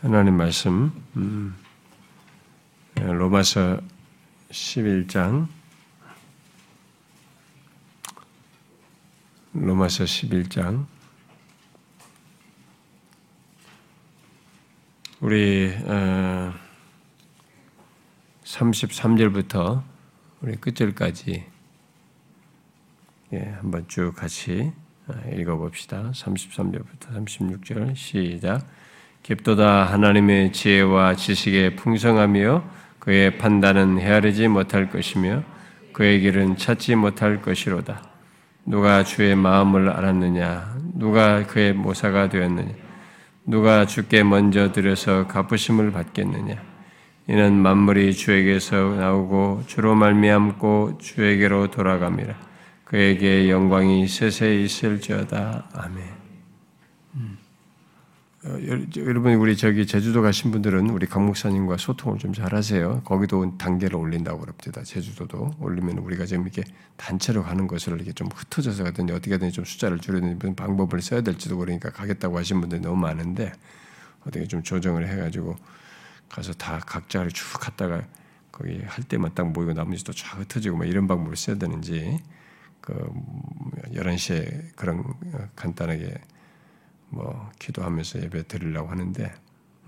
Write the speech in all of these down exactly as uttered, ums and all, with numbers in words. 하나님 말씀 음, 로마서 십일 장 로마서 십일 장 우리 어, 삼십삼 절부터 우리 끝절까지 예, 한번 쭉 같이 읽어봅시다. 삼십삼 절부터 삼십육 절 시작. 깊도다 하나님의 지혜와 지식의 풍성함이요 그의 판단은 헤아리지 못할 것이며 그의 길은 찾지 못할 것이로다. 누가 주의 마음을 알았느냐? 누가 그의 모사가 되었느냐? 누가 주께 먼저 들여서 갚으심을 받겠느냐? 이는 만물이 주에게서 나오고 주로 말미암고 주에게로 돌아갑니다. 그에게 영광이 세세히 있을지어다. 아멘. 여러분 우리 저기 제주도 가신 분들은 우리 강 목사님과 소통을 좀 잘하세요. 거기도 단계를 올린다고 그럽니다. 제주도도 올리면 우리가 지금 이렇게 단체로 가는 것을 이렇게 좀 흩어져서 가든지 어떻게 하든지 좀 숫자를 줄이든지 무슨 방법을 써야 될지도 모르니까 가겠다고 하신 분들이 너무 많은데 어떻게 좀 조정을 해가지고 가서 다 각자를 쭉 갔다가 거기 할 때만 딱 모이고 나머지도 쫙 흩어지고 막 이런 방법을 써야 되는지 그 열한 시에 그런 간단하게 뭐 기도하면서 예배 드리려고 하는데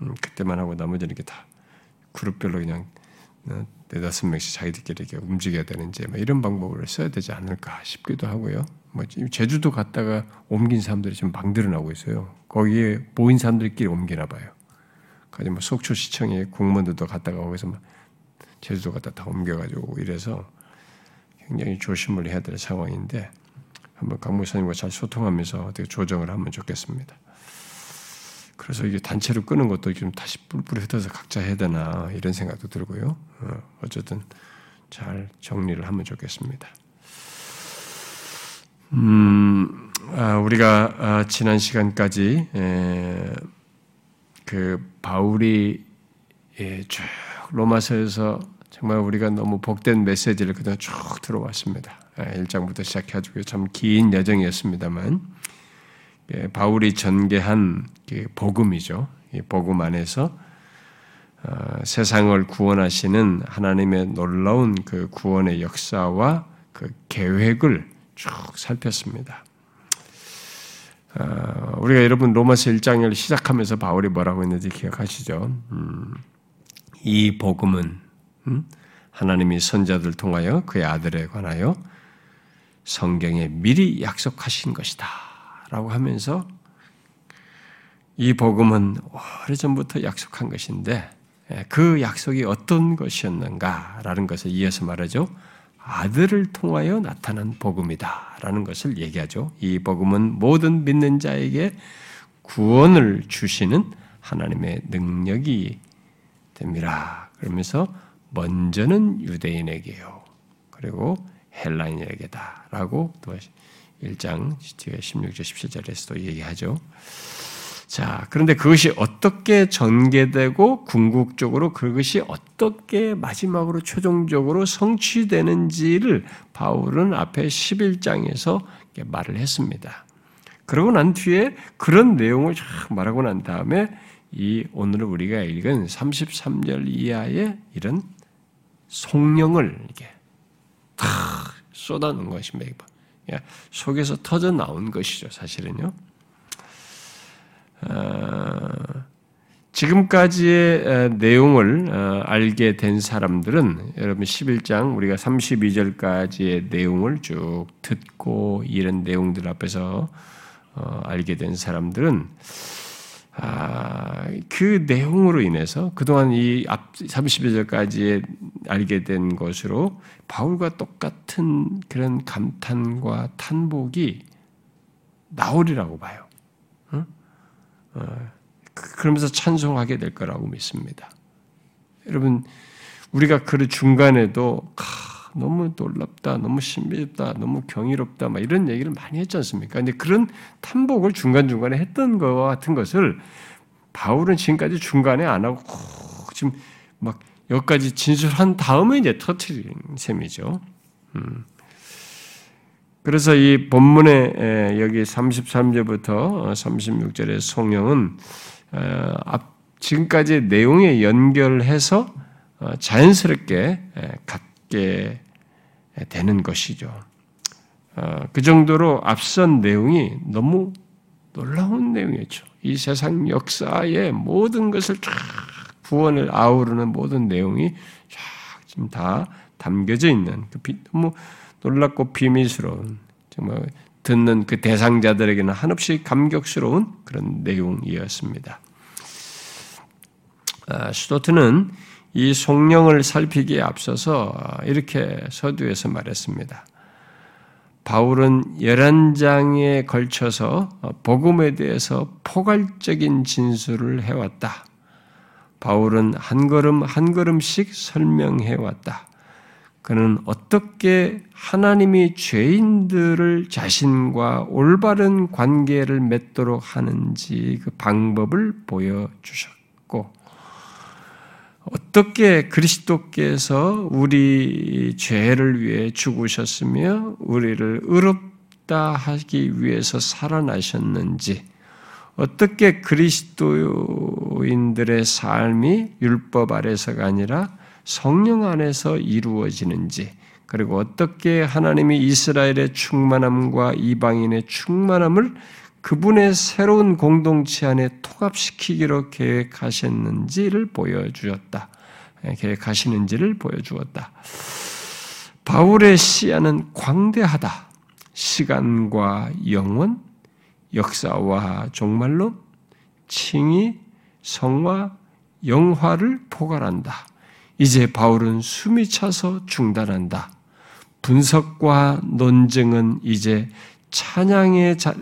음, 그때만 하고 나머지는 이렇게 다 그룹별로 그냥 네다섯 명씩 자기들끼리 이렇게 움직여야 되는지 뭐 이런 방법을 써야 되지 않을까 싶기도 하고요. 뭐 제주도 갔다가 옮긴 사람들이 지금 막 늘어나고 있어요. 거기에 모인 사람들끼리 옮기나 봐요. 가지고 뭐 속초 시청에 공무원들도 갔다가 거기서 막 제주도 갔다 다 옮겨가지고 이래서 굉장히 조심을 해야 될 상황인데. 한번 강 목사님과 잘 소통하면서 어떻게 조정을 하면 좋겠습니다. 그래서 이게 단체로 끄는 것도 지금 다시 뿔뿔이 흩어서 각자 해야 되나 이런 생각도 들고요. 어쨌든 잘 정리를 하면 좋겠습니다. 음, 아, 우리가 아, 지난 시간까지 에, 그 바울이 예, 쭉 로마서에서 정말 우리가 너무 복된 메시지를 그냥 쭉 들어왔습니다. 일 장부터 시작해가지고 참 긴 여정이었습니다만 바울이 전개한 복음이죠. 이 복음 안에서 세상을 구원하시는 하나님의 놀라운 그 구원의 역사와 그 계획을 쭉 살폈습니다. 우리가 여러분 로마서 일 장을 시작하면서 바울이 뭐라고 했는지 기억하시죠? 음, 이 복음은 음? 하나님이 선자들 통하여 그의 아들에 관하여 성경에 미리 약속하신 것이다 라고 하면서 이 복음은 오래전부터 약속한 것인데 그 약속이 어떤 것이었는가라는 것을 이어서 말하죠. 아들을 통하여 나타난 복음이다 라는 것을 얘기하죠. 이 복음은 모든 믿는 자에게 구원을 주시는 하나님의 능력이 됩니다. 그러면서 먼저는 유대인에게요. 그리고 헬라인에게다. 라고 또 일 장 십육 절 십칠 절에서 또 얘기하죠. 자, 그런데 그것이 어떻게 전개되고 궁극적으로 그것이 어떻게 마지막으로 최종적으로 성취되는지를 바울은 앞에 십일 장에서 말을 했습니다. 그러고 난 뒤에 그런 내용을 쫙 말하고 난 다음에 이 오늘 우리가 읽은 삼십삼 절 이하의 이런 성령을 이렇게 탁 쏟아놓은 것입니다. 속에서 터져 나온 것이죠. 사실은요. 어, 지금까지의 내용을 알게 된 사람들은 여러분 십일 장 우리가 삼십이 절까지의 내용을 쭉 듣고 이런 내용들 앞에서 어, 알게 된 사람들은 아, 그 내용으로 인해서 그동안 이 앞 삼십이 절까지 알게 된 것으로 바울과 똑같은 그런 감탄과 탄복이 나오리라고 봐요. 응? 어, 그러면서 찬송하게 될 거라고 믿습니다. 여러분, 우리가 그 중간에도 아, 너무 놀랍다, 너무 신비롭다, 너무 경이롭다, 막 이런 얘기를 많이 했지 않습니까? 근데 그런 탄복을 중간중간에 했던 것과 같은 것을 바울은 지금까지 중간에 안 하고 지금 막 여기까지 진술한 다음에 이제 터트린 셈이죠. 음. 그래서 이 본문에 여기 삼십삼 절부터 삼십육 절의 성령은 앞 지금까지의 내용에 연결해서 자연스럽게 갖게 되는 것이죠. 그 정도로 앞선 내용이 너무 놀라운 내용이었죠. 이 세상 역사의 모든 것을 쫙 구원을 아우르는 모든 내용이 쫙 지금 다 담겨져 있는 그 비, 너무 놀랍고 비밀스러운, 정말 듣는 그 대상자들에게는 한없이 감격스러운 그런 내용이었습니다. 스토트는 이 성령을 살피기에 앞서서 이렇게 서두에서 말했습니다. 바울은 열한 장에 걸쳐서 복음에 대해서 포괄적인 진술을 해왔다. 바울은 한 걸음 한 걸음씩 설명해왔다. 그는 어떻게 하나님이 죄인들을 자신과 올바른 관계를 맺도록 하는지 그 방법을 보여주셨고, 어떻게 그리스도께서 우리 죄를 위해 죽으셨으며 우리를 의롭다 하기 위해서 살아나셨는지, 어떻게 그리스도인들의 삶이 율법 아래서가 아니라 성령 안에서 이루어지는지, 그리고 어떻게 하나님이 이스라엘의 충만함과 이방인의 충만함을 그분의 새로운 공동체 안에 통합시키기로 계획하셨는지를 보여주었다. 계획하시는지를 보여주었다. 바울의 시야는 광대하다. 시간과 영원, 역사와 종말론, 칭의, 성화, 영화를 포괄한다. 이제 바울은 숨이 차서 중단한다. 분석과 논증은 이제 찬양의 자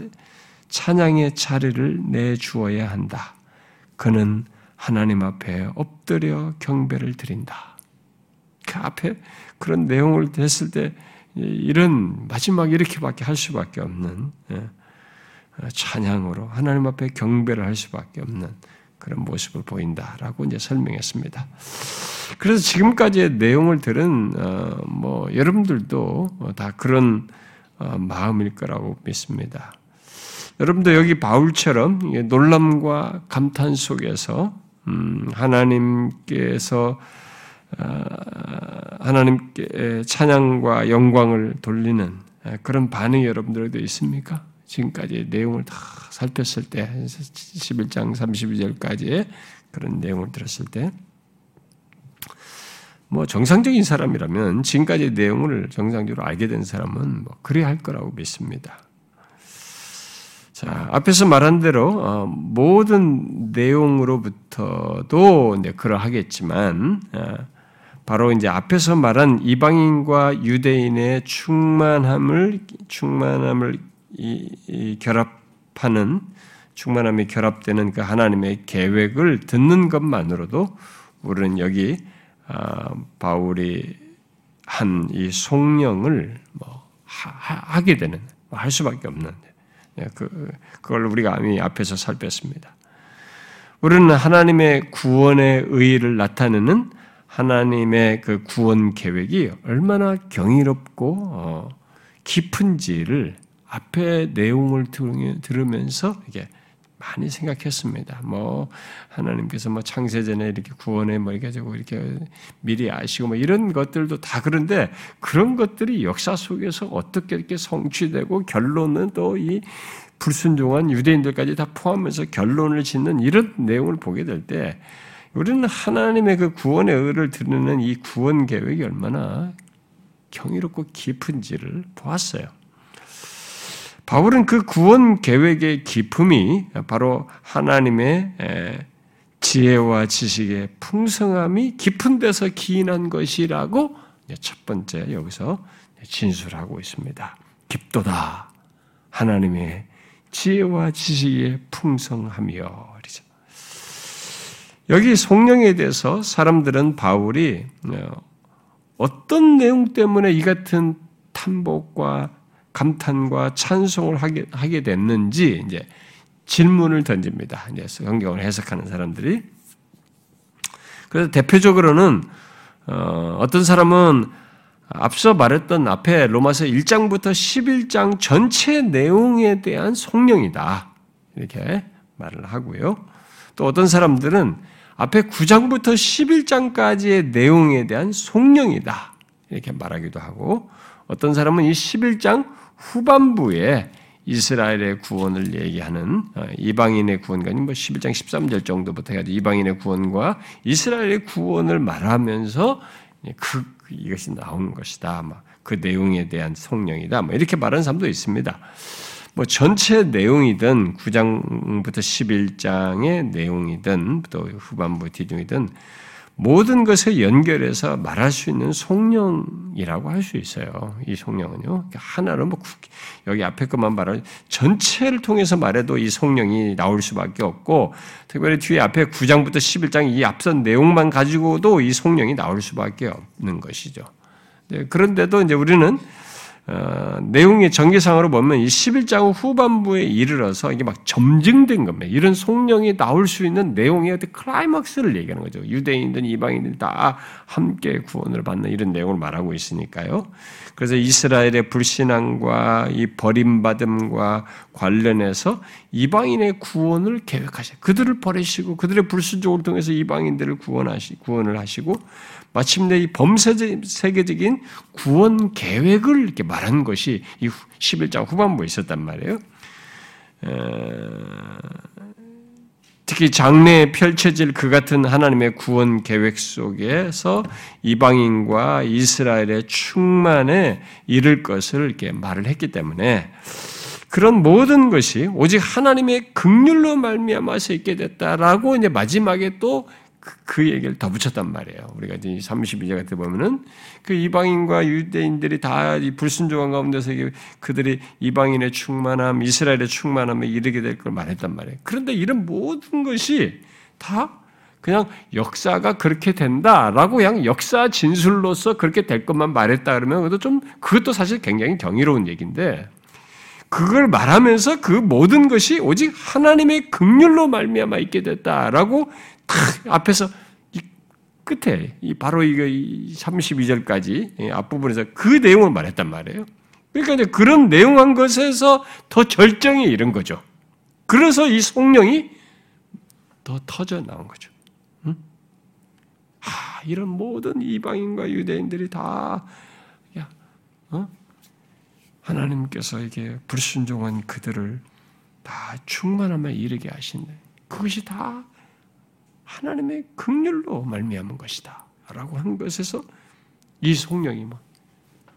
찬양의 자리를 내주어야 한다. 그는 하나님 앞에 엎드려 경배를 드린다. 그 앞에 그런 내용을 했을 때 이런 마지막 이렇게밖에 할 수밖에 없는, 찬양으로 하나님 앞에 경배를 할 수밖에 없는 그런 모습을 보인다라고 이제 설명했습니다. 그래서 지금까지의 내용을 들은 뭐 여러분들도 다 그런 마음일 거라고 믿습니다. 여러분도 여기 바울처럼 놀람과 감탄 속에서 하나님께서 하나님께 찬양과 영광을 돌리는 그런 반응이 여러분들에게도 있습니까? 지금까지 내용을 다 살폈을 때, 십일 장 삼십이 절까지의 그런 내용을 들었을 때, 뭐 정상적인 사람이라면, 지금까지의 내용을 정상적으로 알게 된 사람은 뭐 그래야 할 거라고 믿습니다. 자, 앞에서 말한 대로 모든 내용으로부터도 이제 그러하겠지만, 바로 이제 앞에서 말한 이방인과 유대인의 충만함을 충만함을 이, 이 결합하는 충만함이 결합되는 그 하나님의 계획을 듣는 것만으로도 우리는 여기 바울이 한 이 성령을 뭐 하, 하게 되는, 할 수밖에 없는. 그, 그걸 우리가 이미 앞에서 살폈습니다. 우리는 하나님의 구원의 의의를 나타내는 하나님의 그 구원 계획이 얼마나 경이롭고 깊은지를 앞에 내용을 들으면서 이게 많이 생각했습니다. 뭐 하나님께서 뭐 창세전에 이렇게 구원에 뭐 이렇게 가지고 이렇게 미리 아시고 뭐 이런 것들도 다 그런데, 그런 것들이 역사 속에서 어떻게 이렇게 성취되고 결론은 또 이 불순종한 유대인들까지 다 포함해서 결론을 짓는 이런 내용을 보게 될 때, 우리는 하나님의 그 구원의 의를 드리는 이 구원 계획이 얼마나 경이롭고 깊은지를 보았어요. 바울은 그 구원 계획의 기품이 바로 하나님의 지혜와 지식의 풍성함이 깊은 데서 기인한 것이라고 첫 번째 여기서 진술하고 있습니다. 깊도다. 하나님의 지혜와 지식의 풍성함이요. 여기 성령에 대해서 사람들은 바울이 어떤 내용 때문에 이 같은 탐복과 감탄과 찬송을 하게, 하게 됐는지 이제 질문을 던집니다. 이제 성경을 해석하는 사람들이. 그래서 대표적으로는 어, 어떤 사람은 앞서 말했던 앞에 로마서 일 장부터 십일 장 전체 내용에 대한 성령이다. 이렇게 말을 하고요. 또 어떤 사람들은 앞에 구 장부터 십일 장까지의 내용에 대한 속령이다 이렇게 말하기도 하고, 어떤 사람은 이 십일 장 후반부에 이스라엘의 구원을 얘기하는 이방인의 구원과 뭐 십일 장 십삼 절 정도부터 해가지고 이방인의 구원과 이스라엘의 구원을 말하면서 그 이것이 나오는 것이다, 막 그 내용에 대한 성령이다, 뭐 이렇게 말하는 사람도 있습니다. 뭐 전체 내용이든 구 장부터 십일 장의 내용이든 또 후반부 뒤중이든 모든 것을 연결해서 말할 수 있는 성령이라고 할 수 있어요. 이 성령은요. 하나로 뭐 여기 앞에 것만 말하면 전체를 통해서 말해도 이 성령이 나올 수밖에 없고, 특별히 뒤에 앞에 구 장부터 십일 장 이 앞선 내용만 가지고도 이 성령이 나올 수밖에 없는 것이죠. 그런데도 이제 우리는 어, 내용의 전개상으로 보면 이 십일 장 후반부에 이르러서 이게 막 점증된 겁니다. 이런 성령이 나올 수 있는 내용의 어떤 클라이막스를 얘기하는 거죠. 유대인이든 이방인이든 다 함께 구원을 받는 이런 내용을 말하고 있으니까요. 그래서 이스라엘의 불신앙과 이 버림받음과 관련해서 이방인의 구원을 계획하셔. 그들을 버리시고 그들의 불순종을 통해서 이방인들을 구원하시, 구원을 하시고 마침내 이 범세계적인 구원 계획을 이렇게 말한 것이 이 십일 장 후반부에 있었단 말이에요. 특히 장래에 펼쳐질 그 같은 하나님의 구원 계획 속에서 이방인과 이스라엘의 충만에 이를 것을 이렇게 말을 했기 때문에 그런 모든 것이 오직 하나님의 긍휼로 말미암아서 있게 됐다라고 이제 마지막에 또 그, 그 얘기를 더 붙였단 말이에요. 우리가 이제 삼십이 절 같은 보면은 그 이방인과 유대인들이 다 이 불순종한 가운데서 그들이 이방인의 충만함, 이스라엘의 충만함에 이르게 될 걸 말했단 말이에요. 그런데 이런 모든 것이 다 그냥 역사가 그렇게 된다라고 그냥 역사 진술로서 그렇게 될 것만 말했다 그러면 그것도 좀, 그것도 사실 굉장히 경이로운 얘기인데, 그걸 말하면서 그 모든 것이 오직 하나님의 긍휼로 말미암아 있게 됐다라고 탁 앞에서 이 끝에 이 바로 이 삼십이 절까지 앞부분에서 그 내용을 말했단 말이에요. 그러니까 이제 그런 내용한 것에서 더 절정에 이른 거죠. 그래서 이 성령이 더 터져 나온 거죠. 응? 하, 이런 모든 이방인과 유대인들이 다 야, 어? 하나님께서 이게 불순종한 그들을 다 충만함에 이르게 하신다. 그것이 다 하나님의 긍휼로 말미암은 것이다 라고 한 것에서 이 성령이 막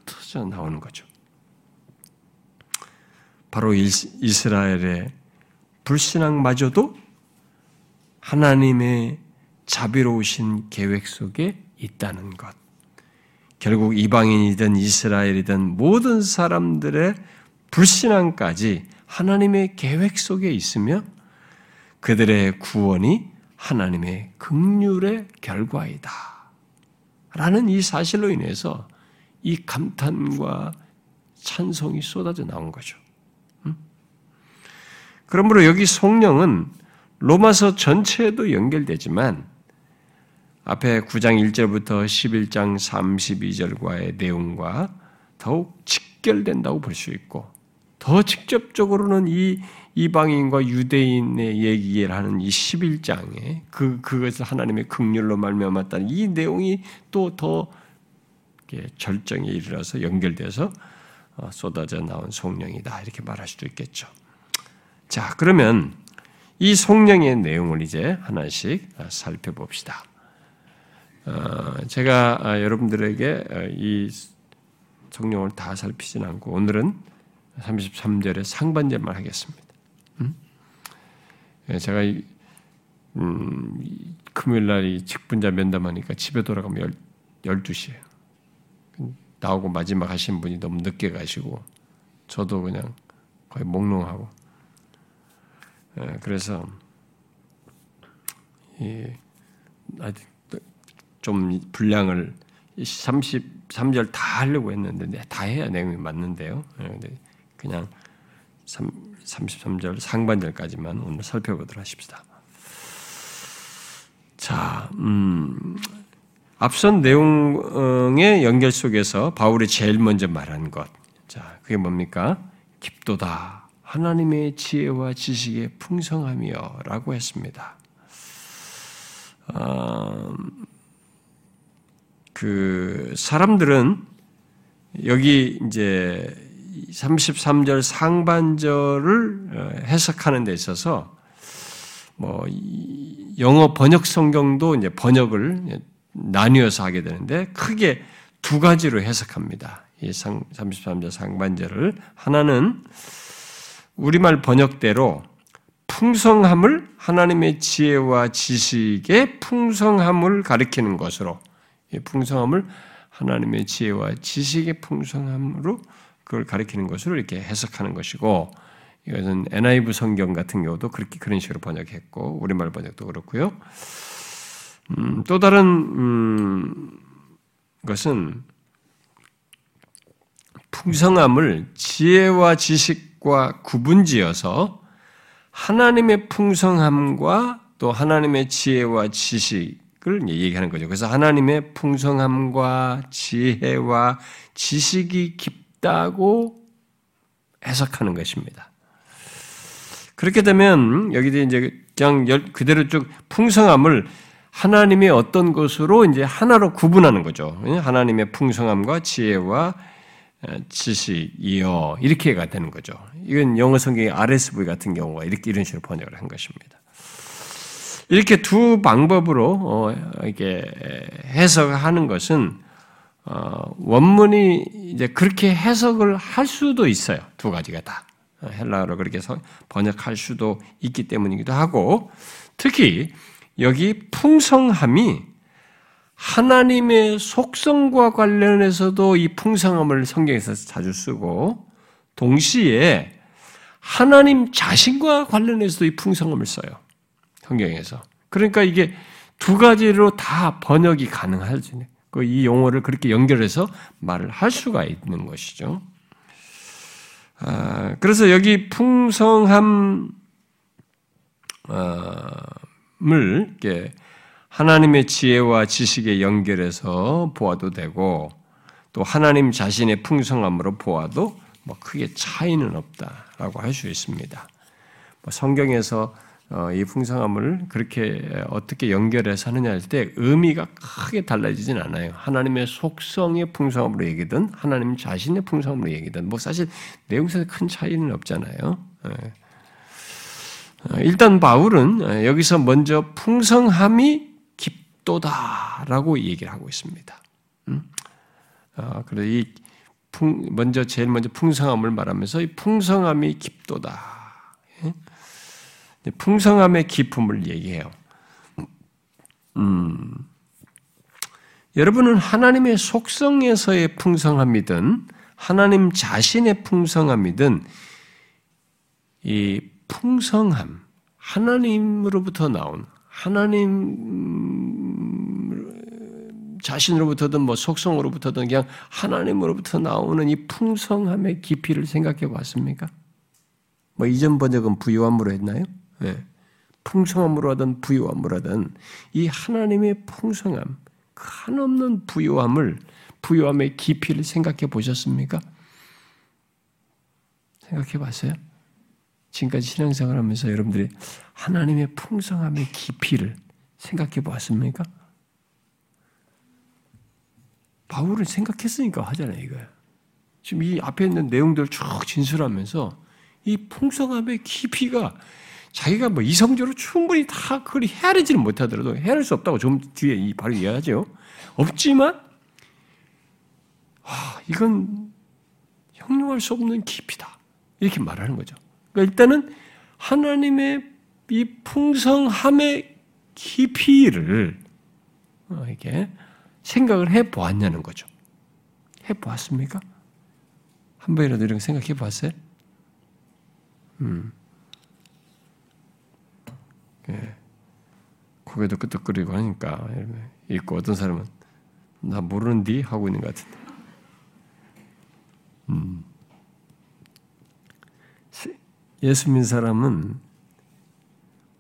터져 나오는 거죠. 바로 이스라엘의 불신앙마저도 하나님의 자비로우신 계획 속에 있다는 것. 결국 이방인이든 이스라엘이든 모든 사람들의 불신앙까지 하나님의 계획 속에 있으며 그들의 구원이 하나님의 긍휼의 결과이다 라는 이 사실로 인해서 이 감탄과 찬송이 쏟아져 나온 거죠. 음? 그러므로 여기 성령은 로마서 전체에도 연결되지만 앞에 구 장 일 절부터 십일 장 삼십이 절과의 내용과 더욱 직결된다고 볼 수 있고, 더 직접적으로는 이 이방인과 유대인의 얘기를 하는 이 십일 장에 그, 그것을 하나님의 긍휼로 말미암았다는 이 내용이 또 더 절정에 이르러서 연결돼서 쏟아져 나온 성령이다 이렇게 말할 수도 있겠죠. 자, 그러면 이 성령의 내용을 이제 하나씩 살펴봅시다. 어, 제가 여러분들에게 이 성령을 다 살피진 않고 오늘은 삼십삼 절의 상반절만 하겠습니다. 음? 제가 이, 음, 금요일날 이 직분자 면담하니까 집에 돌아가면 열두 시예요. 나오고 마지막 하신 분이 너무 늦게 가시고 저도 그냥 거의 몽롱하고 예, 그래서 이 아직 좀 분량을 삼십삼 절 다 하려고 했는데 다 해야 내용이 맞는데요. 그냥 삼십삼 절 상반절까지만 오늘 살펴보도록 하십시다. 자, 음, 앞선 내용의 연결 속에서 바울이 제일 먼저 말한 것, 자, 그게 뭡니까? 깊도다 하나님의 지혜와 지식의 풍성함이여라고 했습니다. 어, 그 사람들은 여기 이제 삼십삼 절 상반절을 해석하는 데 있어서 뭐 영어 번역 성경도 이제 번역을 나뉘어서 하게 되는데 크게 두 가지로 해석합니다. 이 상, 삼십삼 절 상반절을 하나는 우리말 번역대로 풍성함을 하나님의 지혜와 지식의 풍성함을 가리키는 것으로 이 풍성함을 하나님의 지혜와 지식의 풍성함으로 그걸 가리키는 것으로 이렇게 해석하는 것이고 이것은 엔아이브이 성경 같은 경우도 그렇게 그런 식으로 번역했고 우리말 번역도 그렇고요. 음, 또 다른 음, 것은 풍성함을 지혜와 지식과 구분지어서 하나님의 풍성함과 또 하나님의 지혜와 지식을 얘기하는 거죠. 그래서 하나님의 풍성함과 지혜와 지식이 깊다고 해석하는 것입니다. 그렇게 되면 여기도 이제 그냥 그대로 쭉 풍성함을 하나님의 어떤 것으로 이제 하나로 구분하는 거죠. 하나님의 풍성함과 지혜와 지식이요 이렇게가 되는 거죠. 이건 영어 성경의 알에스브이 같은 경우가 이렇게 이런 식으로 번역을 한 것입니다. 이렇게 두 방법으로 이렇게 해석하는 것은 원문이 이제 그렇게 해석을 할 수도 있어요. 두 가지가 다 헬라어로 그렇게 번역할 수도 있기 때문이기도 하고 특히 여기 풍성함이 하나님의 속성과 관련해서도 이 풍성함을 성경에서 자주 쓰고 동시에 하나님 자신과 관련해서도 이 풍성함을 써요. 성경에서. 그러니까 이게 두 가지로 다 번역이 가능할 수 있는 이 용어를 그렇게 연결해서 말을 할 수가 있는 것이죠. 그래서 여기 풍성함 을 이렇게 하나님의 지혜와 지식에 연결해서 보아도 되고 또 하나님 자신의 풍성함으로 보아도 뭐 크게 차이는 없다라고 할 수 있습니다. 뭐 성경에서 이 풍성함을 그렇게 어떻게 연결해서 하느냐 할 때 의미가 크게 달라지진 않아요. 하나님의 속성의 풍성함으로 얘기든 하나님 자신의 풍성함으로 얘기든 뭐 사실 내용에서 큰 차이는 없잖아요. 일단 바울은 여기서 먼저 풍성함이 깊도다라고 얘기를 하고 있습니다. 그래서 이 풍, 먼저 제일 먼저 풍성함을 말하면서 이 풍성함이 깊도다. 풍성함의 깊음을 얘기해요. 음, 여러분은 하나님의 속성에서의 풍성함이든 하나님 자신의 풍성함이든 이 풍성함, 하나님으로부터 나온 하나님 자신으로부터든 뭐 속성으로부터든 그냥 하나님으로부터 나오는 이 풍성함의 깊이를 생각해 봤습니까? 뭐 이전 번역은 부요함으로 했나요? 네. 풍성함으로 하든 부요함으로 하든 이 하나님의 풍성함, 한없는 부요함을 부요함의 깊이를 생각해 보셨습니까? 생각해 봤어요? 지금까지 신앙생활 하면서 여러분들이 하나님의 풍성함의 깊이를 생각해 보았습니까? 바울은 생각했으니까 하잖아요, 이거야. 지금 이 앞에 있는 내용들을 쭉 진술하면서 이 풍성함의 깊이가 자기가 뭐 이성적으로 충분히 다 그걸 헤아리지는 못하더라도 헤아릴 수 없다고 좀 뒤에 이 바로 이해하죠. 없지만, 아, 이건 형용할 수 없는 깊이다. 이렇게 말하는 거죠. 그러니까 일단은 하나님의 이 풍성함의 깊이를 이렇게 생각을 해 보았냐는 거죠. 해 보았습니까? 한 번이라도 이런 거 생각해 봤어요? 음, 예, 고개도 끄덕거리고 하니까 읽고 어떤 사람은 나 모르는디 하고 있는 것 같은데. 음. 예수 믿는 사람은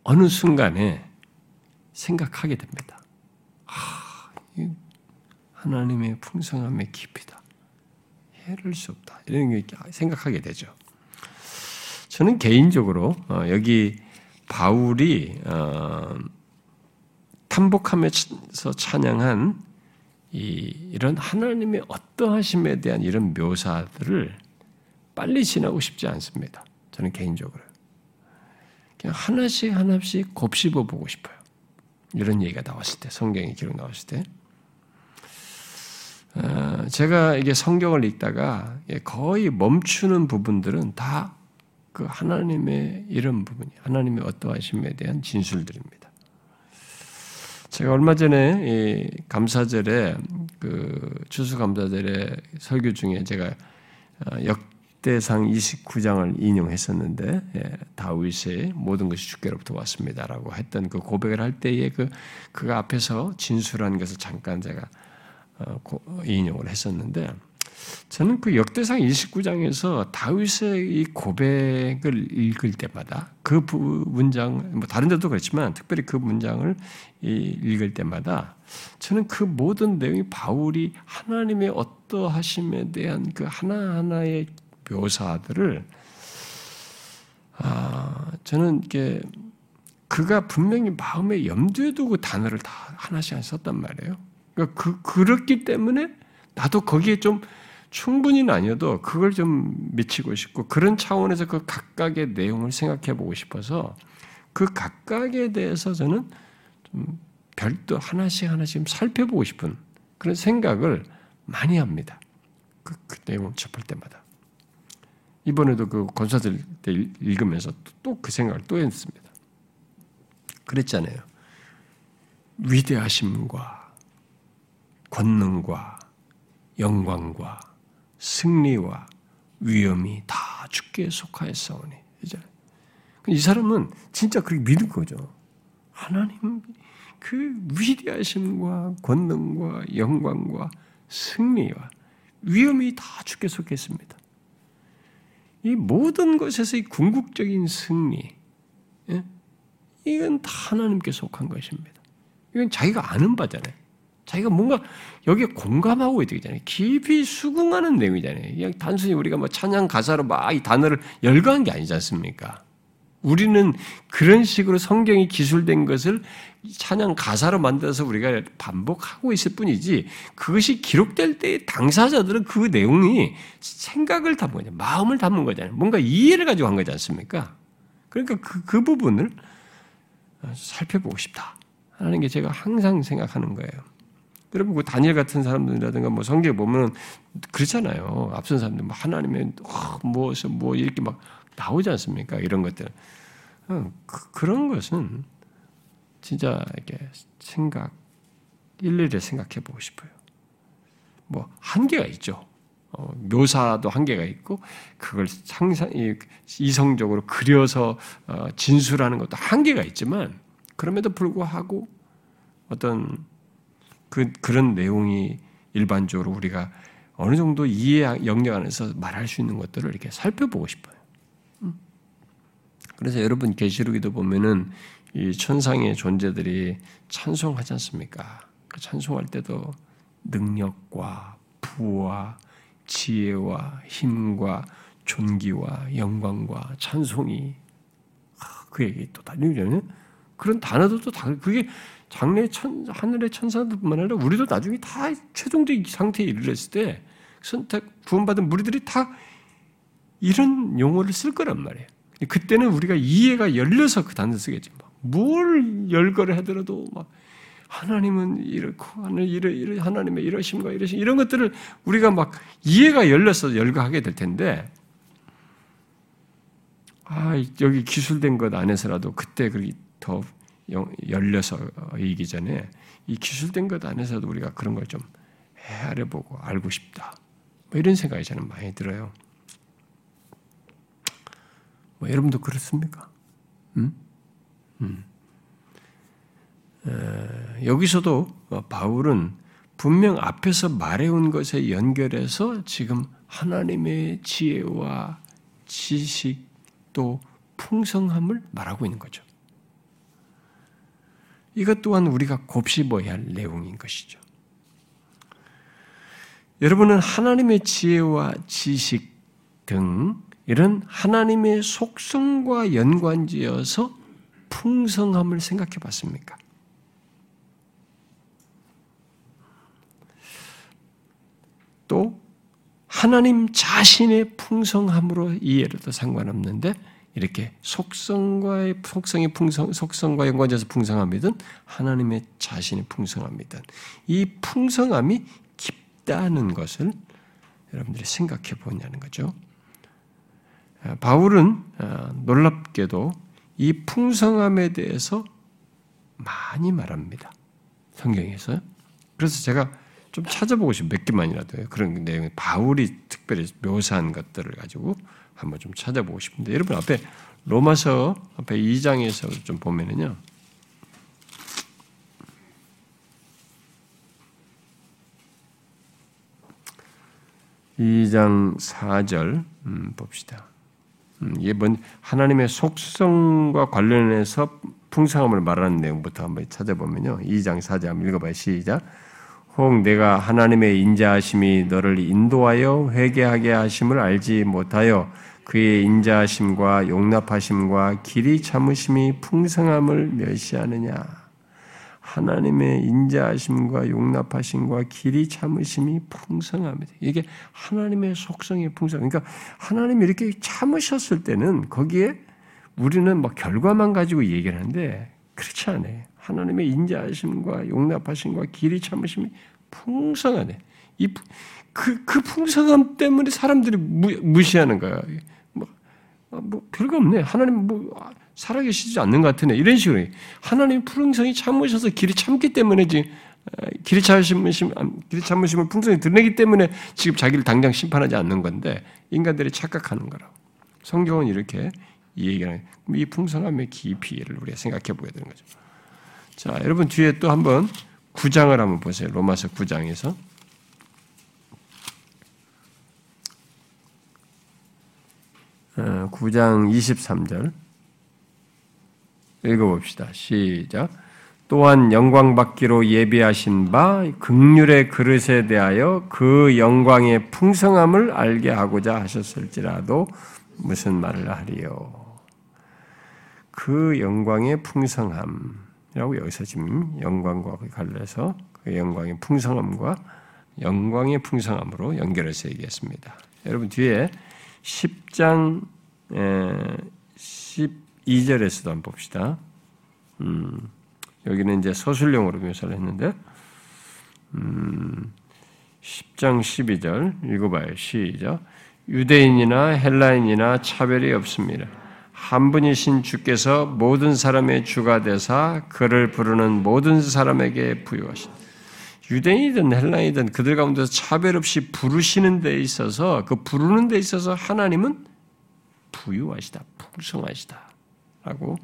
어느 순간에 생각하게 됩니다. 아, 하나님의 풍성함의 깊이다. 헤아릴 수 없다. 이런 게 생각하게 되죠. 저는 개인적으로 여기 바울이 탐복하면서 찬양한 이, 이런 하나님의 어떠하심에 대한 이런 묘사들을 빨리 지나고 싶지 않습니다. 저는 개인적으로. 그냥 하나씩 하나씩 곱씹어 보고 싶어요. 이런 얘기가 나왔을 때, 성경의 기록 나왔을 때. 어, 제가 이게 성경을 읽다가 거의 멈추는 부분들은 다 그 하나님의 이런 부분이, 하나님의 어떠하심에 대한 진술들입니다. 제가 얼마 전에 이 감사절에, 그 추수감사절의 설교 중에 제가 역대상 이십구 장을 인용했었는데, 예, 다윗의 모든 것이 주께로부터 왔습니다라고 했던 그 고백을 할 때에 그, 그가 앞에서 진술한 것을 잠깐 제가 인용을 했었는데, 저는 그 역대상 이십구 장에서 다윗의 이 고백을 읽을 때마다 그 문장, 뭐 다른 데도 그렇지만 특별히 그 문장을 읽을 때마다 저는 그 모든 내용이 바울이 하나님의 어떠하심에 대한 그 하나하나의 묘사들을, 아, 저는 이렇게 그가 분명히 마음에 염두에 두고 단어를 다 하나씩 썼단 말이에요. 그러니까 그, 그렇기 때문에 나도 거기에 좀 충분히는 아니어도 그걸 좀 미치고 싶고, 그런 차원에서 그 각각의 내용을 생각해 보고 싶어서 그 각각에 대해서 저는 좀 별도 하나씩 하나씩 살펴보고 싶은 그런 생각을 많이 합니다. 그, 그 내용을 접할 때마다. 이번에도 그 권사들 때 읽으면서 또 그 생각을 또 했습니다. 그랬잖아요. 위대하심과 권능과 영광과 승리와 위엄이 다 주께 속하였사오니. 이 사람은 진짜 그렇게 믿은 거죠. 하나님 그 위대하심과 권능과 영광과 승리와 위엄이 다 주께 속했습니다. 이 모든 것에서 이 궁극적인 승리, 예? 이건 다 하나님께 속한 것입니다. 이건 자기가 아는 바잖아요. 자기가 뭔가 여기에 공감하고 있잖아요. 깊이 수긍하는 내용이잖아요. 그냥 단순히 우리가 뭐 찬양 가사로 막 이 단어를 열거한 게 아니지 않습니까? 우리는 그런 식으로 성경이 기술된 것을 찬양 가사로 만들어서 우리가 반복하고 있을 뿐이지, 그것이 기록될 때 당사자들은 그 내용이 생각을 담은 거잖아요. 마음을 담은 거잖아요. 뭔가 이해를 가지고 한 거지 않습니까? 그러니까 그, 그 부분을 살펴보고 싶다 하는 게 제가 항상 생각하는 거예요. 여러분, 그 다니엘 같은 사람들이라든가 뭐 성경에 보면 그렇잖아요. 앞선 사람들 뭐 하나님의 무엇을 뭐, 뭐 이렇게 막 나오지 않습니까? 이런 것들. 어, 그, 그런 것은 진짜 이렇게 생각, 일일이 생각해 보고 싶어요. 뭐 한계가 있죠. 어, 묘사도 한계가 있고, 그걸 상상, 이성적으로 그려서 어, 진술하는 것도 한계가 있지만, 그럼에도 불구하고 어떤 그, 그런 내용이 일반적으로 우리가 어느 정도 이해 영역 안에서 말할 수 있는 것들을 이렇게 살펴보고 싶어요. 그래서 여러분 계시록에도 보면은 이 천상의 존재들이 찬송하지 않습니까? 그 찬송할 때도 능력과 부와 지혜와 힘과 존귀와 영광과 찬송이, 아, 그 얘기 또 다니잖아요. 그런 단어도 또 다, 그게 장래 천, 하늘의 천사들뿐만 아니라 우리도 나중에 다 최종적인 상태에 이르렀을 때 선택, 구원받은 무리들이 다 이런 용어를 쓸 거란 말이에요. 그때는 우리가 이해가 열려서 그 단어를 쓰겠지. 막 뭘 열거를 하더라도 막 하나님은 이렇고, 하늘 이러, 이러, 하나님의 이러심과 이러심, 이런 것들을 우리가 막 이해가 열려서 열거하게 될 텐데, 아, 여기 기술된 것 안에서라도 그때 그렇게 더 열려서 이기 전에 이 기술된 것 안에서도 우리가 그런 걸 좀 헤아려보고 알고 싶다, 뭐 이런 생각이 저는 많이 들어요. 뭐 여러분도 그렇습니까? 음? 음. 에, 여기서도 바울은 분명 앞에서 말해온 것에 연결해서 지금 하나님의 지혜와 지식 또 풍성함을 말하고 있는 거죠. 이것 또한 우리가 곱씹어야 할 내용인 것이죠. 여러분은 하나님의 지혜와 지식 등 이런 하나님의 속성과 연관지어서 풍성함을 생각해 봤습니까? 또 하나님 자신의 풍성함으로 이해해도 상관없는데 이렇게 속성과의 속성이 풍성 속성과 연관돼서 풍성함이든 하나님의 자신의 풍성함이든 이 풍성함이 깊다는 것을 여러분들이 생각해 보냐는 거죠. 바울은 놀랍게도 이 풍성함에 대해서 많이 말합니다. 성경에서. 그래서 제가 좀 찾아보고 싶어요. 몇 개만이라도 그런 내용, 바울이 특별히 묘사한 것들을 가지고 한번 좀 찾아보고 싶은데, 여러분 앞에 로마서 앞에 이 장에서 좀 보면은요. 이 장 사 절 음, 봅시다. 음, 이게 뭔 하나님의 속성과 관련해서 풍성함을 말하는 내용부터 한번 찾아보면요. 이 장 사 절 한번 읽어봐요. 시작. 혹 내가 하나님의 인자하심이 너를 인도하여 회개하게 하심을 알지 못하여 그의 인자하심과 용납하심과 길이 참으심이 풍성함을 멸시하느냐. 하나님의 인자하심과 용납하심과 길이 참으심이 풍성합니다. 이게 하나님의 속성의 풍성함. 그러니까 하나님이 이렇게 참으셨을 때는 거기에 우리는 막 결과만 가지고 얘기를 하는데 그렇지 않아요. 하나님의 인자하심과 용납하심과 길이 참으심이 풍성하네. 이, 그, 그 풍성함 때문에 사람들이 무, 무시하는 거야. 뭐, 뭐, 별거 없네. 하나님 뭐, 살아계시지 않는 것 같으네. 이런 식으로. 하나님의 풍성이 참으셔서 길이 참기 때문에 지금, 길이 참으심, 길이 참으심을 풍성히 드러내기 때문에 지금 자기를 당장 심판하지 않는 건데, 인간들이 착각하는 거라고. 성경은 이렇게 이 얘기하는, 이 풍성함의 깊이를 우리가 생각해 보게 되는 거죠. 자, 여러분 뒤에 또 한번 구 장을 한번 보세요. 로마서 구 장에서 구 장 이십삼 절 읽어봅시다. 시작. 또한 영광받기로 예비하신 바 긍휼의 그릇에 대하여 그 영광의 풍성함을 알게 하고자 하셨을지라도 무슨 말을 하리요. 그 영광의 풍성함 라고 여기서 지금 영광과 관련해서 그 영광의 풍성함과 영광의 풍성함으로 연결해서 얘기했습니다. 여러분 뒤에 십 장 십이 절에서도 한번 봅시다. 음, 여기는 이제 서술형으로 묘사를 했는데 음, 십 장 십이 절 읽어봐요. 시작. 유대인이나 헬라인이나 차별이 없습니다. 한 분이신 주께서 모든 사람의 주가 되사 그를 부르는 모든 사람에게 부여하신. 유대인이든 헬라인이든 그들 가운데서 차별 없이 부르시는 데 있어서 그 부르는 데 있어서 하나님은 부유하시다, 풍성하시다라고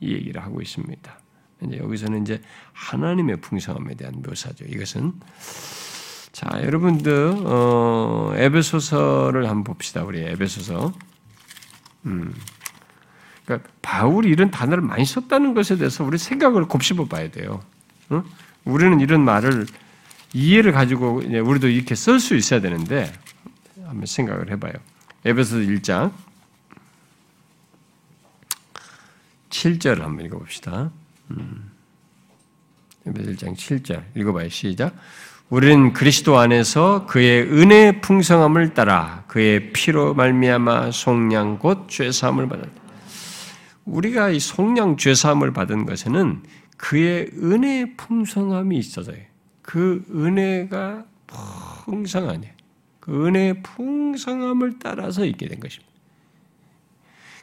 이 얘기를 하고 있습니다. 이제 여기서는 이제 하나님의 풍성함에 대한 묘사죠. 이것은 자 여러분들 어, 에베소서를 한번 봅시다. 우리 에베소서. 음. 그러니까 바울이 이런 단어를 많이 썼다는 것에 대해서 우리 생각을 곱씹어 봐야 돼요. 응? 우리는 이런 말을 이해를 가지고 우리도 이렇게 쓸 수 있어야 되는데 한번 생각을 해봐요. 에베소서 일 장 칠 절을 한번 읽어봅시다. 음. 에베소서 일 장 칠 절 읽어봐요. 시작. 우리는 그리스도 안에서 그의 은혜의 풍성함을 따라 그의 피로 말미암아 속량 곧 죄사함을 받았다. 우리가 이 속량 죄사함을 받은 것에는 그의 은혜의 풍성함이 있어서요. 그 은혜가 풍성하네. 그 은혜의 풍성함을 따라서 있게 된 것입니다.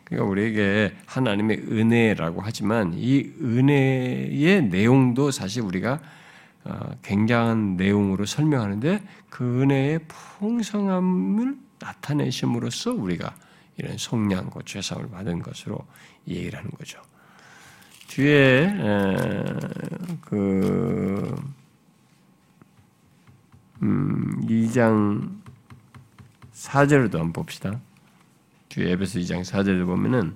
그러니까 우리에게 하나님의 은혜라고 하지만 이 은혜의 내용도 사실 우리가 굉장한 내용으로 설명하는데 그 은혜의 풍성함을 나타내심으로써 우리가 이런 속량과 죄사함을 받은 것으로 얘기를 하는 거죠. 뒤에 에, 그 음, 이 장 사 절도 한번 봅시다. 뒤에 에베소 이 장 사 절도 보면은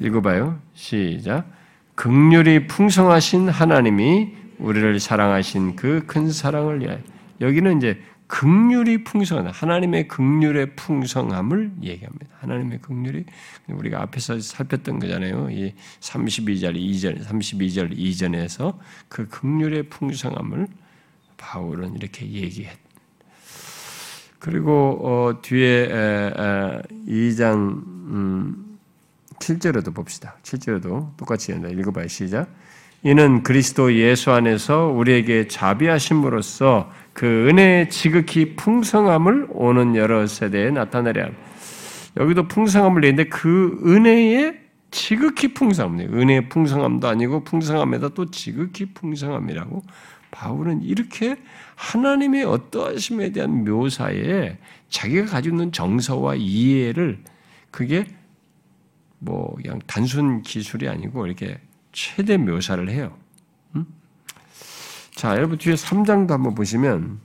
읽어봐요. 시작. 긍휼이 풍성하신 하나님이 우리를 사랑하신 그 큰 사랑을 위하여. 여기는 이제 긍휼이 풍성하다. 하나님의 긍휼의 풍성함을 얘기합니다. 하나님의 긍휼이 우리가 앞에서 살폈던 거잖아요. 이 삼십이 절 이 절 삼십이 절 이전에서 그 긍휼의 풍성함을 바울은 이렇게 얘기했. 그리고 어, 뒤에 에, 에, 이 장 음, 칠 절에도 봅시다. 칠 절에도 똑같이 읽어봐요. 시작. 이는 그리스도 예수 안에서 우리에게 자비하심으로써 그 은혜의 지극히 풍성함을 오는 여러 세대에 나타내려 합니다. 여기도 풍성함을 얘기했는데 그 은혜의 지극히 풍성함이에요. 은혜의 풍성함도 아니고 풍성함에다 또 지극히 풍성함이라고 바울은 이렇게 하나님의 어떠하심에 대한 묘사에 자기가 가지고 있는 정서와 이해를 그게 뭐 그냥 단순 기술이 아니고 이렇게 최대 묘사를 해요. 음? 자, 여러분 뒤에 삼 장도 한번 보시면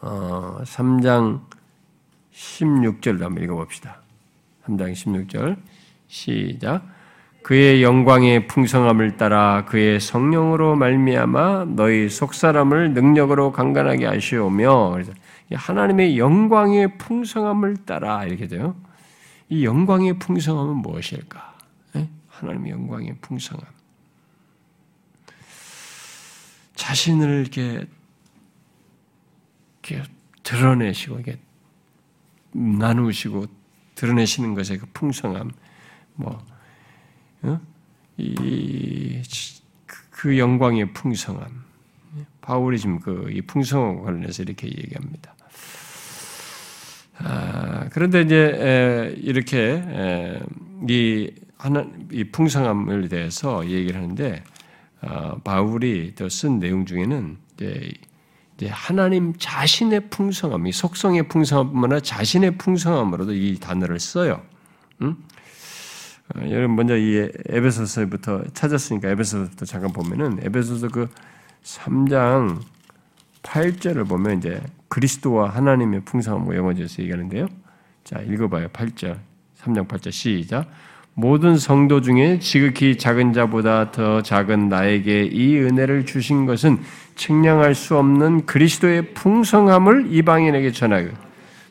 어, 삼 장 십육 절도 한번 읽어봅시다. 삼 장 십육 절 시작. 그의 영광의 풍성함을 따라 그의 성령으로 말미암아 너희 속사람을 능력으로 강건하게 하시오며 하나님의 영광의 풍성함을 따라 이렇게 돼요. 이 영광의 풍성함은 무엇일까? 하나님의 영광의 풍성함. 자신을 이렇게, 이렇게 드러내시고, 이렇게 나누시고, 드러내시는 것의 그 풍성함. 뭐, 어? 이, 그 영광의 풍성함. 바울이 지금 그, 이 풍성함과 관련해서 이렇게 얘기합니다. 아, 그런데 이제, 에, 이렇게, 에, 이, 하나, 이 풍성함을 대해서 얘기를 하는데 어, 바울이 또 쓴 내용 중에는 이제, 이제 하나님 자신의 풍성함, 이 속성의 풍성함뿐만 아니라 자신의 풍성함으로도 이 단어를 써요. 응? 어, 여러분 먼저 이 에베소서부터 찾았으니까 에베소서부터 잠깐 보면은 에베소서 그 삼 장 팔 절을 보면 이제 그리스도와 하나님의 풍성함을 영어에서 얘기하는데요. 자, 읽어봐요. 팔 절, 삼 장 팔 절 시작. 모든 성도 중에 지극히 작은 자보다 더 작은 나에게 이 은혜를 주신 것은 측량할 수 없는 그리스도의 풍성함을 이방인에게 전하여.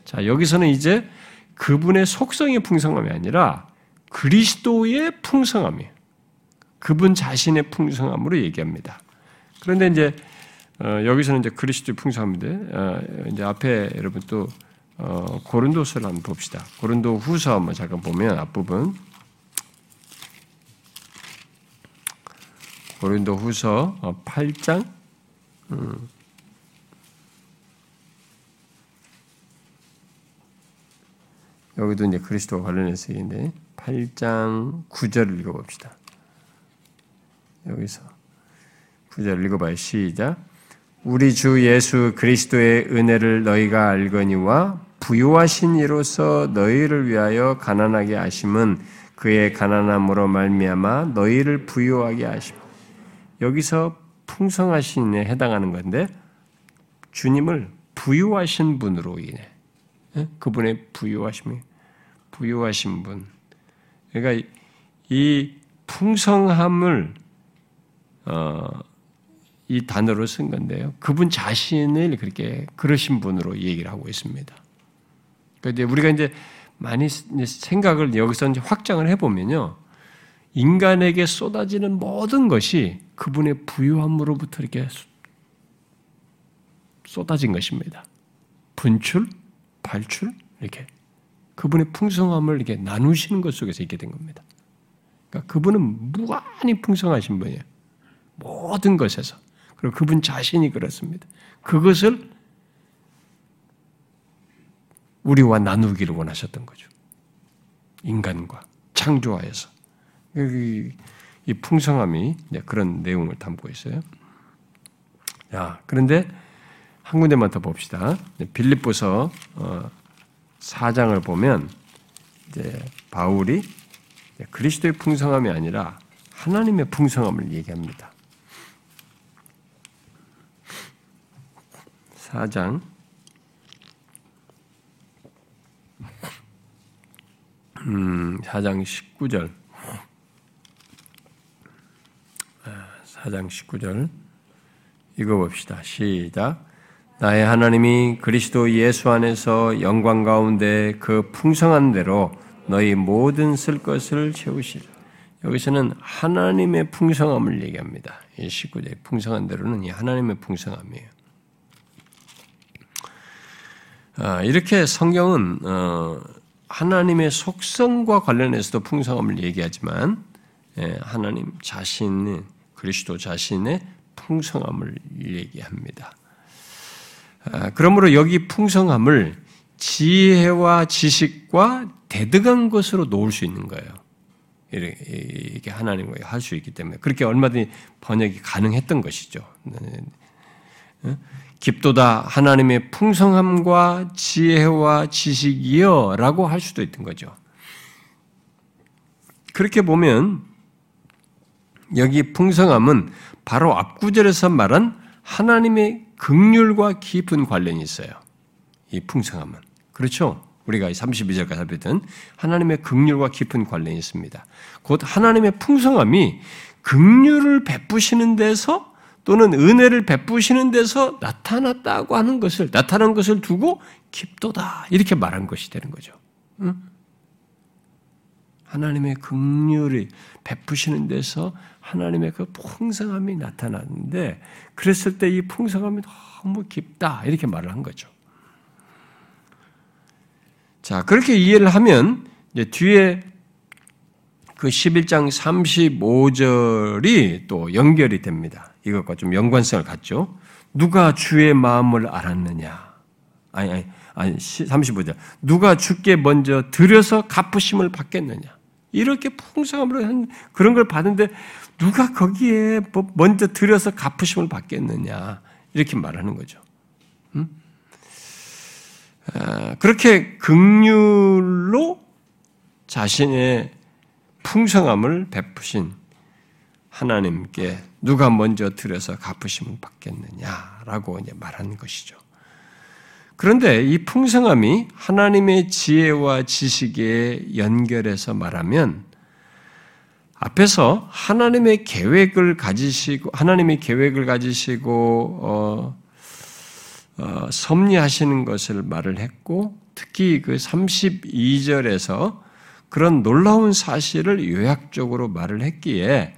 자, 여기서는 이제 그분의 속성의 풍성함이 아니라 그리스도의 풍성함이에요. 그분 자신의 풍성함으로 얘기합니다. 그런데 이제 어, 여기서는 이제 그리스도의 풍성함인데 어, 이제 앞에 여러분 또 어, 고린도서를 한번 봅시다. 고린도 후서 한번 잠깐 보면 앞부분. 고린도 후서 팔 장 음. 여기도 이제 그리스도와 관련해서 얘기인데 팔 장 구 절을 읽어봅시다. 여기서 구 절을 읽어봐요. 시작. 우리 주 예수 그리스도의 은혜를 너희가 알거니와 부요하신 이로서 너희를 위하여 가난하게 하심은 그의 가난함으로 말미암아 너희를 부요하게 하심. 여기서 풍성하신에 해당하는 건데 주님을 부유하신 분으로 인해 그분의 부유하심이 부유하신 분. 그러니까 이 풍성함을 어, 이 단어로 쓴 건데요. 그분 자신을 그렇게 그러신 분으로 얘기를 하고 있습니다. 그런데 우리가 이제 많이 생각을 여기서 이제 확장을 해보면요. 인간에게 쏟아지는 모든 것이 그분의 부유함으로부터 이렇게 쏟아진 것입니다. 분출, 발출, 이렇게. 그분의 풍성함을 이렇게 나누시는 것 속에서 있게 된 겁니다. 그러니까 그분은 무한히 풍성하신 분이에요. 모든 것에서. 그리고 그분 자신이 그렇습니다. 그것을 우리와 나누기를 원하셨던 거죠. 인간과 창조하여서. 이 풍성함이 그런 내용을 담고 있어요. 자, 그런데 한 군데만 더 봅시다. 빌립보서 사 장을 보면 이제 바울이 그리스도의 풍성함이 아니라 하나님의 풍성함을 얘기합니다. 사 장 음, 사 장 십구 절 사 장 십구 절 읽어봅시다. 시작. 나의 하나님이 그리스도 예수 안에서 영광 가운데 그 풍성한 대로 너희 모든 쓸 것을 채우시라. 여기서는 하나님의 풍성함을 얘기합니다. 이 십구 절 풍성한 대로는 이 하나님의 풍성함이에요. 이렇게 성경은 하나님의 속성과 관련해서도 풍성함을 얘기하지만 하나님 자신, 그리스도 자신의 풍성함을 얘기합니다. 그러므로 여기 풍성함을 지혜와 지식과 대등한 것으로 놓을 수 있는 거예요. 이렇게 하나님과 할 수 있기 때문에 그렇게 얼마든지 번역이 가능했던 것이죠. 깊도다 하나님의 풍성함과 지혜와 지식이여 라고 할 수도 있던 거죠. 그렇게 보면 여기 풍성함은 바로 앞구절에서 말한 하나님의 긍휼과 깊은 관련이 있어요. 이 풍성함은. 그렇죠? 우리가 삼십이 절까지 살펴보던 하나님의 긍휼과 깊은 관련이 있습니다. 곧 하나님의 풍성함이 긍휼을 베푸시는 데서 또는 은혜를 베푸시는 데서 나타났다고 하는 것을, 나타난 것을 두고 깊도다 이렇게 말한 것이 되는 거죠. 응? 하나님의 긍휼이 베푸시는 데서 하나님의 그 풍성함이 나타났는데 그랬을 때 이 풍성함이 너무 깊다 이렇게 말을 한 거죠. 자, 그렇게 이해를 하면 이제 뒤에 그 십일 장 삼십오 절이 또 연결이 됩니다. 이것과 좀 연관성을 갖죠. 누가 주의 마음을 알았느냐? 아니, 아니, 아니, 삼십오 절. 누가 주께 먼저 드려서 갚으심을 받겠느냐? 이렇게 풍성함으로 한 그런 걸 봤는데 누가 거기에 먼저 드려서 갚으심을 받겠느냐? 이렇게 말하는 거죠. 음? 아, 그렇게 긍휼로 자신의 풍성함을 베푸신 하나님께 누가 먼저 드려서 갚으심을 받겠느냐라고 이제 말하는 것이죠. 그런데 이 풍성함이 하나님의 지혜와 지식에 연결해서 말하면 앞에서 하나님의 계획을 가지시고 하나님의 계획을 가지시고 어, 어, 섭리하시는 것을 말을 했고 특히 그 삼십이 절에서 그런 놀라운 사실을 요약적으로 말을 했기에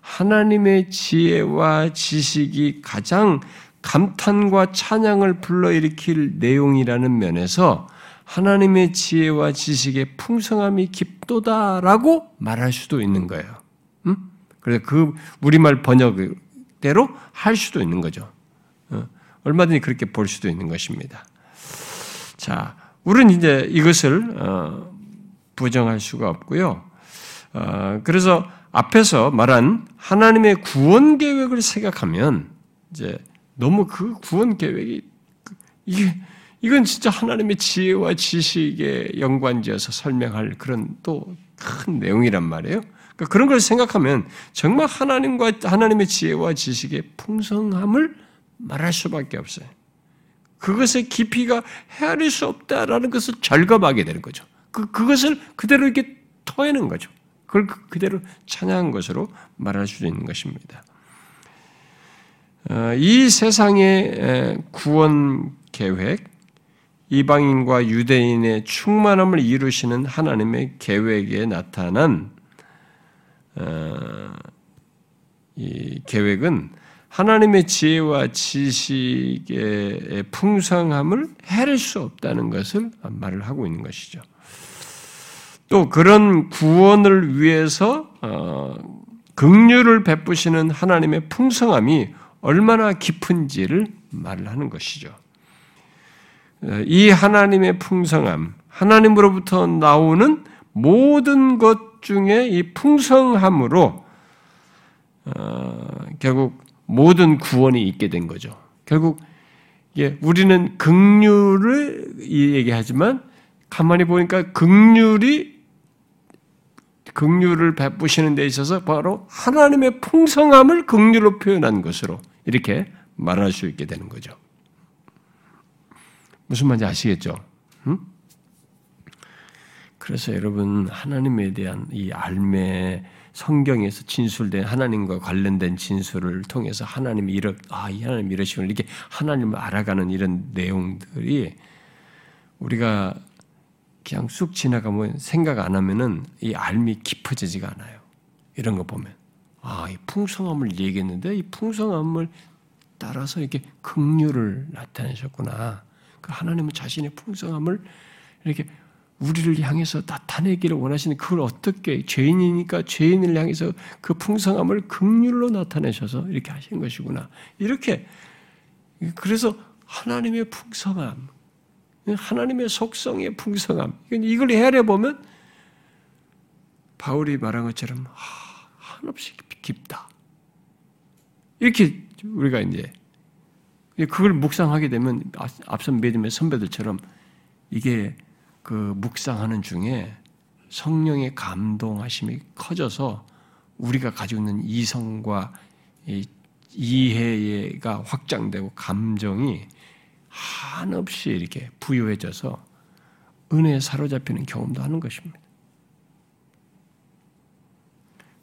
하나님의 지혜와 지식이 가장 감탄과 찬양을 불러일으킬 내용이라는 면에서 하나님의 지혜와 지식의 풍성함이 깊도다라고 말할 수도 있는 거예요. 음? 그래서 그 우리말 번역대로 할 수도 있는 거죠. 어, 얼마든지 그렇게 볼 수도 있는 것입니다. 자, 우리는 이제 이것을 어, 부정할 수가 없고요. 어, 그래서 앞에서 말한 하나님의 구원 계획을 생각하면 이제 너무 그 구원 계획이 이게 이건 진짜 하나님의 지혜와 지식에 연관지어서 설명할 그런 또 큰 내용이란 말이에요. 그러니까 그런 걸 생각하면 정말 하나님과 하나님의 지혜와 지식의 풍성함을 말할 수밖에 없어요. 그것의 깊이가 헤아릴 수 없다라는 것을 절감하게 되는 거죠. 그 그것을 그대로 이렇게 터내는 거죠. 그걸 그대로 찬양한 것으로 말할 수도 있는 것입니다. 이 세상의 구원 계획, 이방인과 유대인의 충만함을 이루시는 하나님의 계획에 나타난 이 계획은 하나님의 지혜와 지식의 풍성함을 헤아릴 수 없다는 것을 말을 하고 있는 것이죠. 또 그런 구원을 위해서 긍휼을 베푸시는 하나님의 풍성함이 얼마나 깊은지를 말을 하는 것이죠. 이 하나님의 풍성함, 하나님으로부터 나오는 모든 것 중에 이 풍성함으로 결국 모든 구원이 있게 된 거죠. 결국 우리는 긍휼을 얘기하지만 가만히 보니까 긍휼이 긍휼을 베푸시는 데 있어서 바로 하나님의 풍성함을 긍휼로 표현한 것으로 이렇게 말할 수 있게 되는 거죠. 무슨 말인지 아시겠죠? 응? 그래서 여러분 하나님에 대한 이 알매 성경에서 진술된 하나님과 관련된 진술을 통해서 하나님이 이러 아, 이 하나님 이러시면 이렇게 하나님을 알아가는 이런 내용들이 우리가 그냥 쑥 지나가면 생각 안 하면은 이 알미 깊어지지가 않아요. 이런 거 보면 아, 이 풍성함을 얘기했는데 이 풍성함을 따라서 이렇게 긍휼을 나타내셨구나. 그 하나님은 자신의 풍성함을 이렇게 우리를 향해서 나타내기를 원하시는 그걸 어떻게 죄인이니까 죄인을 향해서 그 풍성함을 긍휼로 나타내셔서 이렇게 하신 것이구나. 이렇게 그래서 하나님의 풍성함, 하나님의 속성의 풍성함 이걸 헤아려 보면 바울이 말한 것처럼 아, 한없이 깊다. 이렇게 우리가 이제 그걸 묵상하게 되면 앞선 믿음의 선배들처럼 이게 그 묵상하는 중에 성령의 감동하심이 커져서 우리가 가지고 있는 이성과 이 이해가 확장되고 감정이 한없이 이렇게 부유해져서 은혜에 사로잡히는 경험도 하는 것입니다.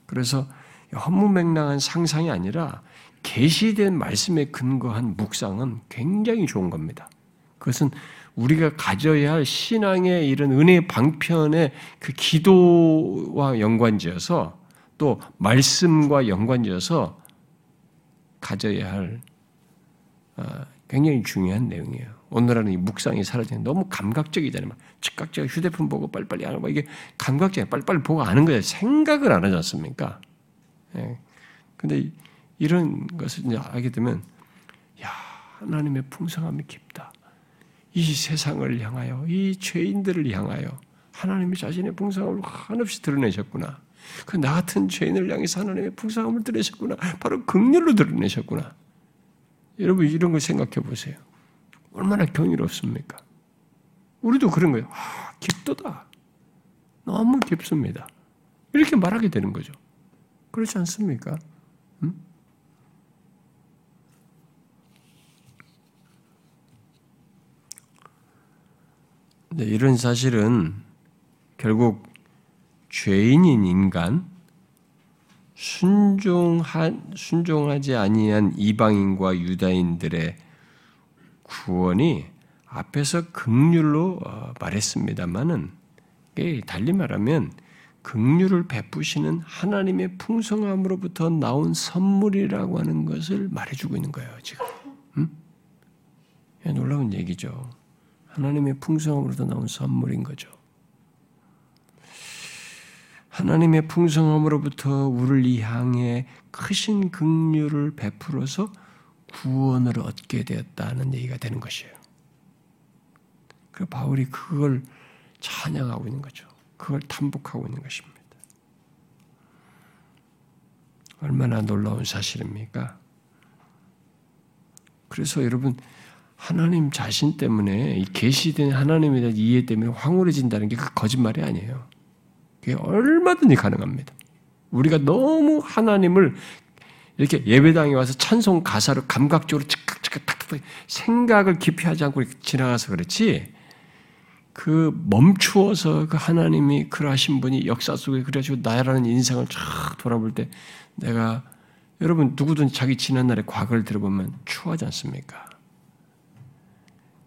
그래서 허무맹랑한 상상이 아니라 계시된 말씀에 근거한 묵상은 굉장히 좋은 겁니다. 그것은 우리가 가져야 할 신앙의 이런 은혜의 방편의 그 기도와 연관지어서 또 말씀과 연관지어서 가져야 할 굉장히 중요한 내용이에요. 오늘날은 이 묵상이 사라지는 너무 감각적이잖아요. 즉각적으로 휴대폰 보고 빨리빨리 아는 거 이게 감각적이에요. 빨리빨리 보고 아는 거예요. 생각을 안 하지 않습니까? 그런데 이런 것을 이제 알게 되면 야 하나님의 풍성함이 깊다. 이 세상을 향하여 이 죄인들을 향하여 하나님이 자신의 풍성함을 한없이 드러내셨구나. 그 나 같은 죄인을 향해서 하나님의 풍성함을 드러내셨구나. 바로 긍휼로 드러내셨구나. 여러분 이런 걸 생각해 보세요. 얼마나 경이롭습니까? 우리도 그런 거예요. 아, 깊도다. 너무 깊습니다. 이렇게 말하게 되는 거죠. 그렇지 않습니까? 음? 네, 이런 사실은 결국 죄인인 인간, 순종한, 순종하지 아니한 이방인과 유다인들의 구원이 앞에서 긍휼로 말했습니다만은 달리 말하면 긍휼을 베푸시는 하나님의 풍성함으로부터 나온 선물이라고 하는 것을 말해주고 있는 거예요. 지금 음? 놀라운 얘기죠. 하나님의 풍성함으로부터 나온 선물인 거죠. 하나님의 풍성함으로부터 우리를 향해 크신 긍휼을 베풀어서 구원을 얻게 되었다는 얘기가 되는 것이에요. 그래서 바울이 그걸 찬양하고 있는 거죠. 그걸 탐복하고 있는 것입니다. 얼마나 놀라운 사실입니까? 그래서 여러분 하나님 자신 때문에 이 계시된 하나님에 대한 이해 때문에 황홀해진다는 게 그 거짓말이 아니에요. 그게 얼마든지 가능합니다. 우리가 너무 하나님을 이렇게 예배당에 와서 찬송 가사로 감각적으로 착착착착 생각을 깊이 하지 않고 지나가서 그렇지 그 멈추어서 그 하나님이 그러하신 분이 역사 속에 그래가지고 나라는 인생을 쫙 돌아볼 때 내가 여러분 누구든 자기 지난 날의 과거를 들어보면 추하지 않습니까?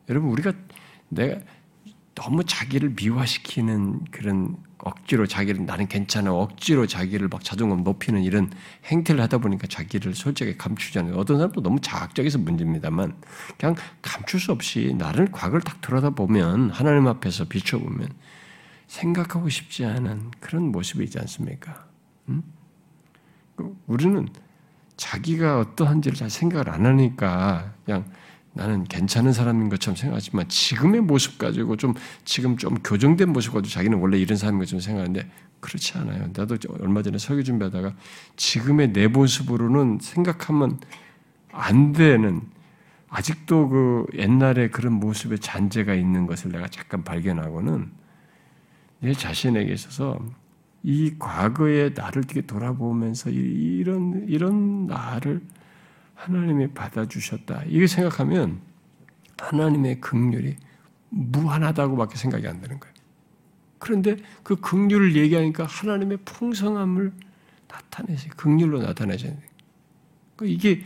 여러분 우리가 내가 너무 자기를 미화시키는 그런 억지로 자기를 나는 괜찮아 억지로 자기를 막 자존감 높이는 이런 행태를 하다 보니까 자기를 솔직히 감추지 않아요. 어떤 사람도 너무 자학적에서 문제입니다만 그냥 감출 수 없이 나를 과거를 딱 돌아다보면 하나님 앞에서 비춰보면 생각하고 싶지 않은 그런 모습이 있지 않습니까? 음? 우리는 자기가 어떠한지를 잘 생각을 안 하니까 그냥 나는 괜찮은 사람인 것처럼 생각하지만 지금의 모습 가지고 좀 지금 좀 교정된 모습 가지고 자기는 원래 이런 사람인 것처럼 생각하는데 그렇지 않아요. 나도 얼마 전에 설교 준비하다가 지금의 내 모습으로는 생각하면 안 되는 아직도 그 옛날에 그런 모습의 잔재가 있는 것을 내가 잠깐 발견하고는 내 자신에게 있어서 이 과거의 나를 되게 돌아보면서 이런 이런 나를 하나님이 받아주셨다. 이게 생각하면 하나님의 긍휼이 무한하다고밖에 생각이 안 되는 거예요. 그런데 그 긍휼을 얘기하니까 하나님의 풍성함을 나타내세요. 긍휼로 나타내세요. 이게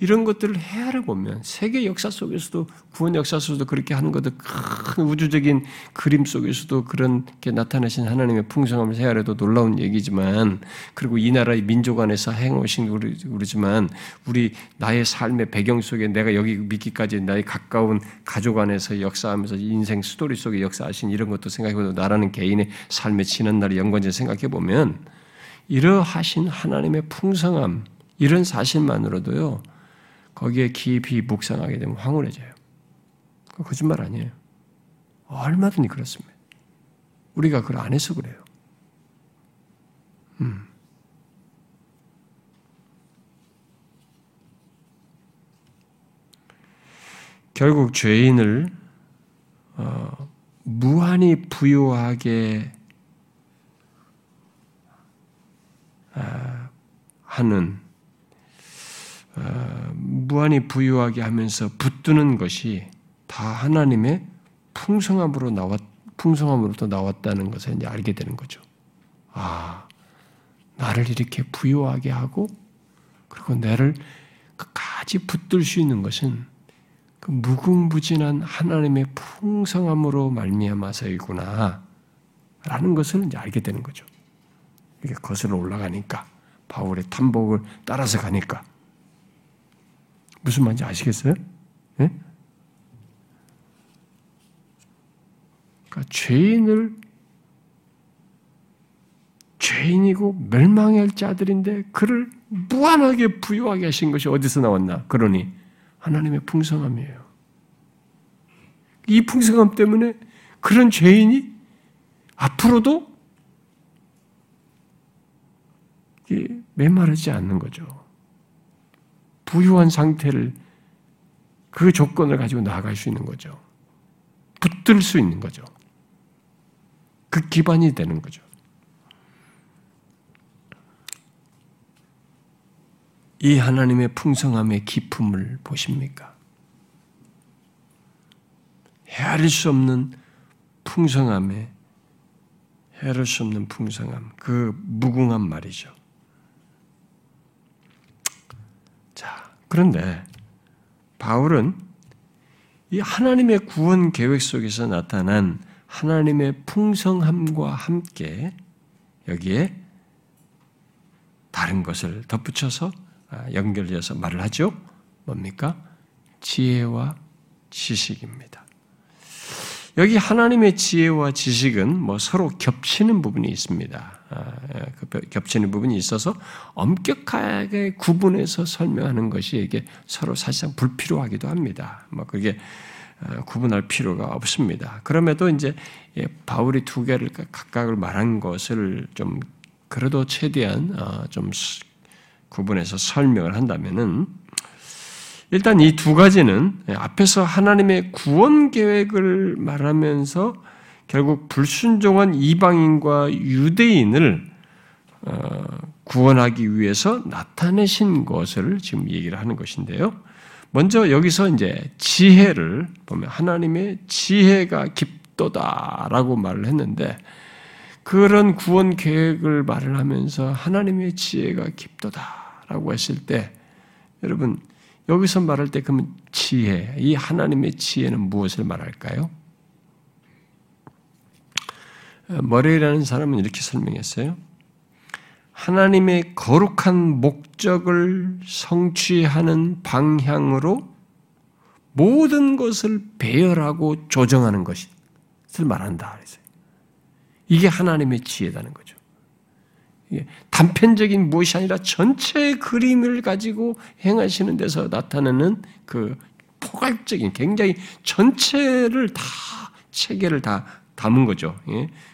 이런 것들을 헤아려 보면 세계 역사 속에서도 구원 역사 속에서도 그렇게 하는 것도 큰 우주적인 그림 속에서도 그렇게 나타나신 하나님의 풍성함을 헤아려도 놀라운 얘기지만, 그리고 이 나라의 민족 안에서 행하신 그러지만 우리 나의 삶의 배경 속에 내가 여기 믿기까지 나의 가까운 가족 안에서 역사하면서 인생 스토리 속에 역사하신 이런 것도 생각해보고 나라는 개인의 삶의 지난 날의 연관지에 생각해보면 이러하신 하나님의 풍성함 이런 사실만으로도요 거기에 깊이 묵상하게 되면 황홀해져요. 거짓말 아니에요. 얼마든지 그렇습니다. 우리가 그걸 안 해서 그래요. 음. 결국 죄인을 어, 무한히 부유하게 어, 하는 어, 무한히 부유하게 하면서 붙드는 것이 다 하나님의 풍성함으로 나왔, 풍성함으로부터 나왔다는 것을 이제 알게 되는 거죠. 아, 나를 이렇게 부유하게 하고, 그리고 나를 끝까지 붙들 수 있는 것은 그 무궁무진한 하나님의 풍성함으로 말미암아서이구나라는 것을 이제 알게 되는 거죠. 이게 거슬러 올라가니까, 바울의 탐복을 따라서 가니까. 무슨 말인지 아시겠어요? 네? 그러니까 죄인을 죄인이고 멸망할 자들인데 그를 무한하게 부유하게 하신 것이 어디서 나왔나? 그러니 하나님의 풍성함이에요. 이 풍성함 때문에 그런 죄인이 앞으로도 메마르지 않는 거죠. 부유한 상태를 그 조건을 가지고 나아갈 수 있는 거죠. 붙들 수 있는 거죠. 그 기반이 되는 거죠. 이 하나님의 풍성함의 깊음을 보십니까? 헤아릴 수 없는 풍성함에 헤아릴 수 없는 풍성함, 그 무궁한 말이죠. 그런데 바울은 이 하나님의 구원 계획 속에서 나타난 하나님의 풍성함과 함께 여기에 다른 것을 덧붙여서 연결해서 말을 하죠. 뭡니까? 지혜와 지식입니다. 여기 하나님의 지혜와 지식은 뭐 서로 겹치는 부분이 있습니다. 겹치는 부분이 있어서 엄격하게 구분해서 설명하는 것이 이게 서로 사실상 불필요하기도 합니다. 뭐 그게 구분할 필요가 없습니다. 그럼에도 이제 바울이 두 개를 각각을 말한 것을 좀 그래도 최대한 좀 구분해서 설명을 한다면은, 일단 이 두 가지는 앞에서 하나님의 구원 계획을 말하면서 결국 불순종한 이방인과 유대인을 구원하기 위해서 나타내신 것을 지금 얘기를 하는 것인데요. 먼저 여기서 이제 지혜를 보면 하나님의 지혜가 깊도다라고 말을 했는데, 그런 구원 계획을 말을 하면서 하나님의 지혜가 깊도다라고 했을 때, 여러분 여기서 말할 때 그러면 지혜, 이 하나님의 지혜는 무엇을 말할까요? 머레이라는 사람은 이렇게 설명했어요. 하나님의 거룩한 목적을 성취하는 방향으로 모든 것을 배열하고 조정하는 것을 말한다 그랬어요. 이게 하나님의 지혜라는 거죠. 단편적인 무엇이 아니라 전체의 그림을 가지고 행하시는 데서 나타나는 그 포괄적인, 굉장히 전체를 다, 체계를 다 담은 거죠.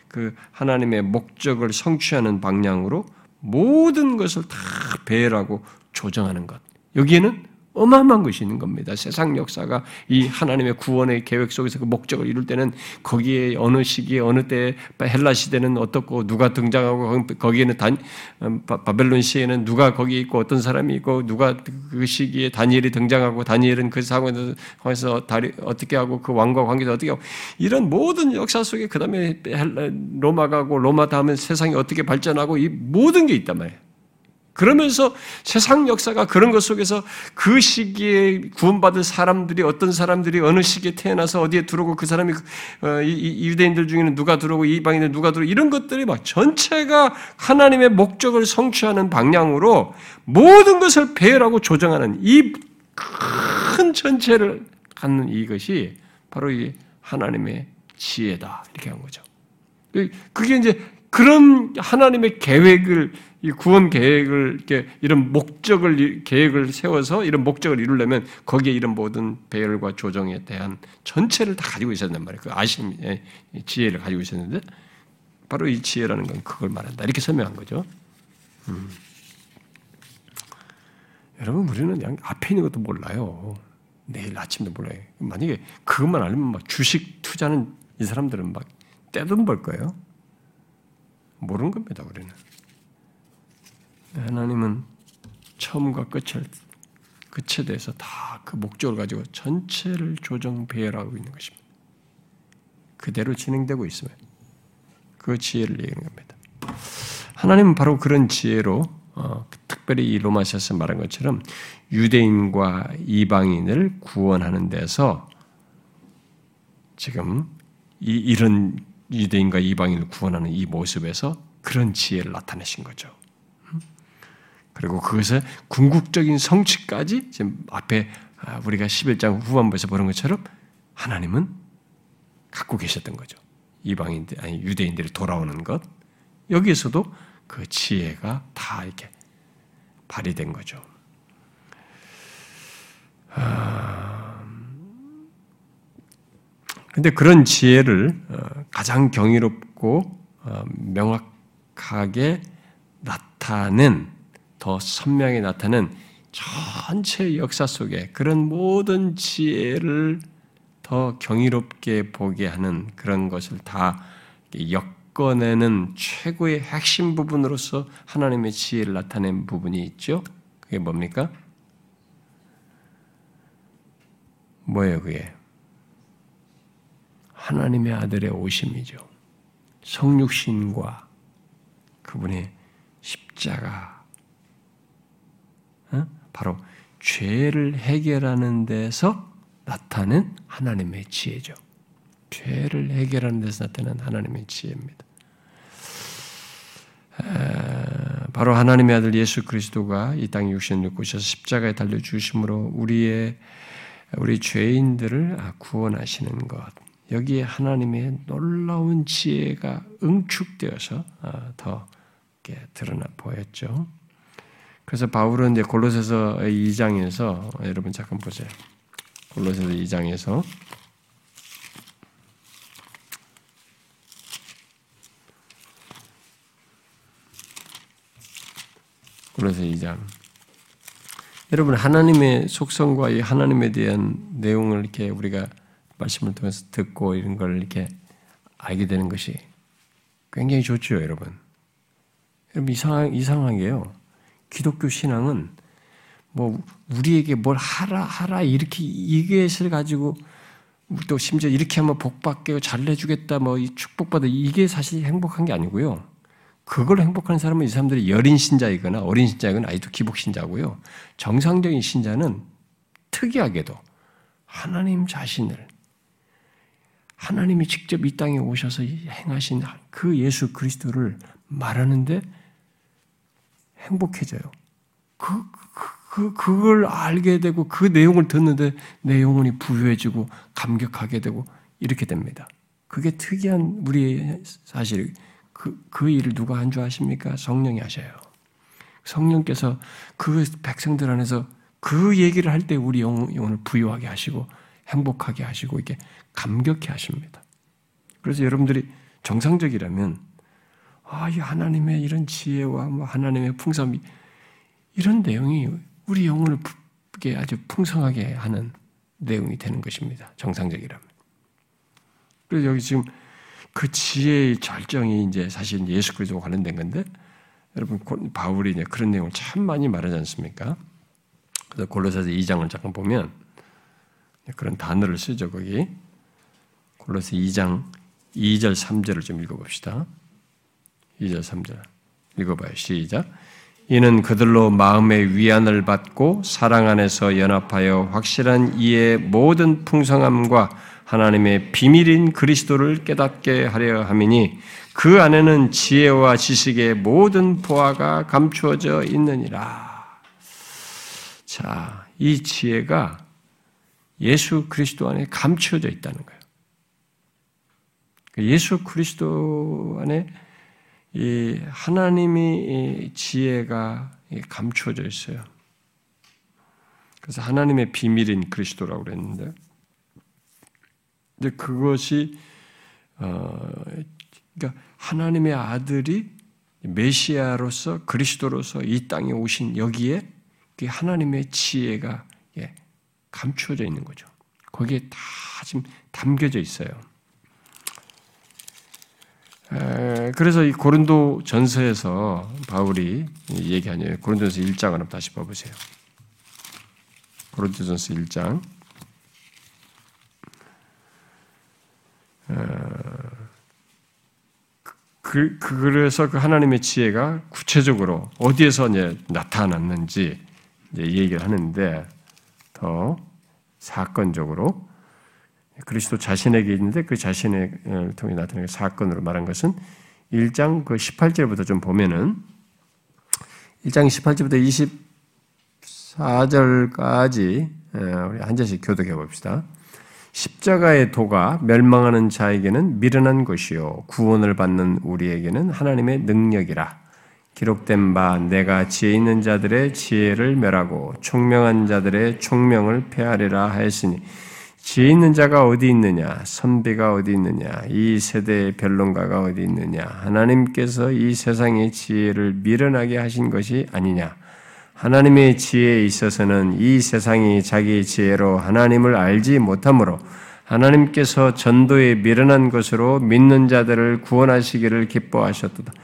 그 하나님의 목적을 성취하는 방향으로 모든 것을 다 배열하고 조정하는 것. 여기에는 어마어마한 것이 있는 겁니다. 세상 역사가 이 하나님의 구원의 계획 속에서 그 목적을 이룰 때는 거기에 어느 시기에 어느 때에 헬라 시대는 어떻고 누가 등장하고 거기에는 단, 바벨론 시에는 누가 거기 있고 어떤 사람이 있고 누가 그 시기에 다니엘이 등장하고 다니엘은 그 상황에서 다리, 어떻게 하고 그 왕과 관계도 어떻게 하고 이런 모든 역사 속에 그 다음에 로마 가고 로마 다음에 세상이 어떻게 발전하고 이 모든 게 있단 말이에요. 그러면서 세상 역사가 그런 것 속에서 그 시기에 구원받은 사람들이 어떤 사람들이 어느 시기에 태어나서 어디에 들어오고 그 사람이 유대인들 중에는 누가 들어오고 이방인들 누가 들어오고 이런 것들이 막 전체가 하나님의 목적을 성취하는 방향으로 모든 것을 배열하고 조정하는 이 큰 전체를 갖는 이것이 바로 이 하나님의 지혜다 이렇게 한 거죠. 그게 이제 그런 하나님의 계획을 이 구원 계획을, 이렇게 이런 목적을, 계획을 세워서 이런 목적을 이루려면 거기에 이런 모든 배열과 조정에 대한 전체를 다 가지고 있었단 말이에요. 그 아심, 지혜를 가지고 있었는데, 바로 이 지혜라는 건 그걸 말한다. 이렇게 설명한 거죠. 음. 여러분, 우리는 그냥 앞에 있는 것도 몰라요. 내일 아침도 몰라요. 만약에 그것만 알면 막 주식 투자는 이 사람들은 막 떼돈 벌 거예요. 모르는 겁니다, 우리는. 하나님은 처음과 끝을, 끝에 대해서 다 그 목적을 가지고 전체를 조정, 배열하고 있는 것입니다. 그대로 진행되고 있으면 그 지혜를 얘기하는 겁니다. 하나님은 바로 그런 지혜로 어, 특별히 이 로마서에서 말한 것처럼 유대인과 이방인을 구원하는 데서 지금 이, 이런 유대인과 이방인을 구원하는 이 모습에서 그런 지혜를 나타내신 거죠. 그리고 그것의 궁극적인 성취까지 지금 앞에 우리가 십일 장 후반부에서 보는 것처럼 하나님은 갖고 계셨던 거죠. 이방인들, 아니, 유대인들이 돌아오는 것. 여기에서도 그 지혜가 다 이렇게 발휘된 거죠. 근데 그런 지혜를 가장 경이롭고 명확하게 나타낸 더 선명히 나타나는 전체 역사 속에 그런 모든 지혜를 더 경이롭게 보게 하는 그런 것을 다 엮어내는 최고의 핵심 부분으로서 하나님의 지혜를 나타낸 부분이 있죠. 그게 뭡니까? 뭐예요 그게? 하나님의 아들의 오심이죠. 성육신과 그분의 십자가 바로 죄를 해결하는 데서 나타낸 하나님의 지혜죠. 죄를 해결하는 데서 나타난 하나님의 지혜입니다. 바로 하나님의 아들 예수 그리스도가 이 땅에 육신을 입고 오셔서 십자가에 달려 죽으심으로 우리의 우리 죄인들을 구원하시는 것. 여기에 하나님의 놀라운 지혜가 응축되어서 더 드러나 보였죠. 그래서 바울은 이제 골로새서 이 장에서 여러분 잠깐 보세요. 골로새서 이 장에서 골로새서 이 장 여러분 하나님의 속성과 이 하나님에 대한 내용을 이렇게 우리가 말씀을 통해서 듣고 이런 걸 이렇게 알게 되는 것이 굉장히 좋죠, 여러분. 여러분 이상 이상한 게요. 기독교 신앙은 뭐 우리에게 뭘 하라 하라 이렇게 이것을 가지고 또 심지어 이렇게 하면 복받게 잘내주겠다 뭐 이 축복받아 이게 사실 행복한 게 아니고요. 그걸 행복한 사람은 이 사람들이 여린 신자이거나 어린 신자이거나 아직도 기복신자고요. 정상적인 신자는 특이하게도 하나님 자신을 하나님이 직접 이 땅에 오셔서 행하신 그 예수 그리스도를 말하는데 행복해져요. 그, 그, 그걸 알게 되고 그 내용을 듣는데 내 영혼이 부유해지고 감격하게 되고 이렇게 됩니다. 그게 특이한 우리의 사실. 그, 그 일을 누가 한 줄 아십니까? 성령이 하셔요. 성령께서 그 백성들 안에서 그 얘기를 할 때 우리 영, 영혼을 부유하게 하시고 행복하게 하시고 이렇게 감격해 하십니다. 그래서 여러분들이 정상적이라면 아, 이 하나님의 이런 지혜와 뭐 하나님의 풍성함이 이런 내용이 우리 영혼을 부게 아주 풍성하게 하는 내용이 되는 것입니다. 정상적이라면. 그래서 여기 지금 그 지혜의 절정이 이제 사실 예수 그리스도와 관련된 건데 여러분 바울이 이제 그런 내용을 참 많이 말하지 않습니까? 그래서 골로새서 이 장을 잠깐 보면 그런 단어를 쓰죠 거기. 골로새서 이 장 이 절 삼 절을 좀 읽어봅시다. 이 절 삼 절 읽어봐요. 시작. 이는 그들로 마음의 위안을 받고 사랑 안에서 연합하여 확실한 이의 모든 풍성함과 하나님의 비밀인 그리스도를 깨닫게 하려 함이니 그 안에는 지혜와 지식의 모든 보화가 감추어져 있느니라. 자, 이 지혜가 예수 그리스도 안에 감추어져 있다는 거예요. 예수 그리스도 안에 이 하나님의 지혜가 감추어져 있어요. 그래서 하나님의 비밀인 그리스도라고 그랬는데, 근데 그것이 어, 그러니까 하나님의 아들이 메시아로서 그리스도로서 이 땅에 오신 여기에 하나님의 지혜가 예, 감추어져 있는 거죠. 거기에 다 지금 담겨져 있어요. 그래서 이 고린도 전서에서 바울이 얘기하네요. 고린도 전서 일 장 한번 다시 봐보세요. 고린도 전서 일 장. 그, 그래서 그 하나님의 지혜가 구체적으로 어디에서 이제 나타났는지 이제 얘기를 하는데 더 사건적으로 그리스도 자신에게 있는데 그 자신을 통해 나타나는 사건으로 말한 것은 일 장 그 십팔 절부터 좀 보면은 일 장 십팔 절부터 이십사 절까지 우리 한 절씩 교독해 봅시다. 십자가의 도가 멸망하는 자에게는 미련한 것이요 구원을 받는 우리에게는 하나님의 능력이라. 기록된 바 내가 지혜 있는 자들의 지혜를 멸하고 총명한 자들의 총명을 폐하리라 하였으니 지혜 있는 자가 어디 있느냐? 선비가 어디 있느냐? 이 세대의 변론가가 어디 있느냐? 하나님께서 이 세상의 지혜를 미련하게 하신 것이 아니냐? 하나님의 지혜에 있어서는 이 세상이 자기 지혜로 하나님을 알지 못하므로 하나님께서 전도에 미련한 것으로 믿는 자들을 구원하시기를 기뻐하셨도다.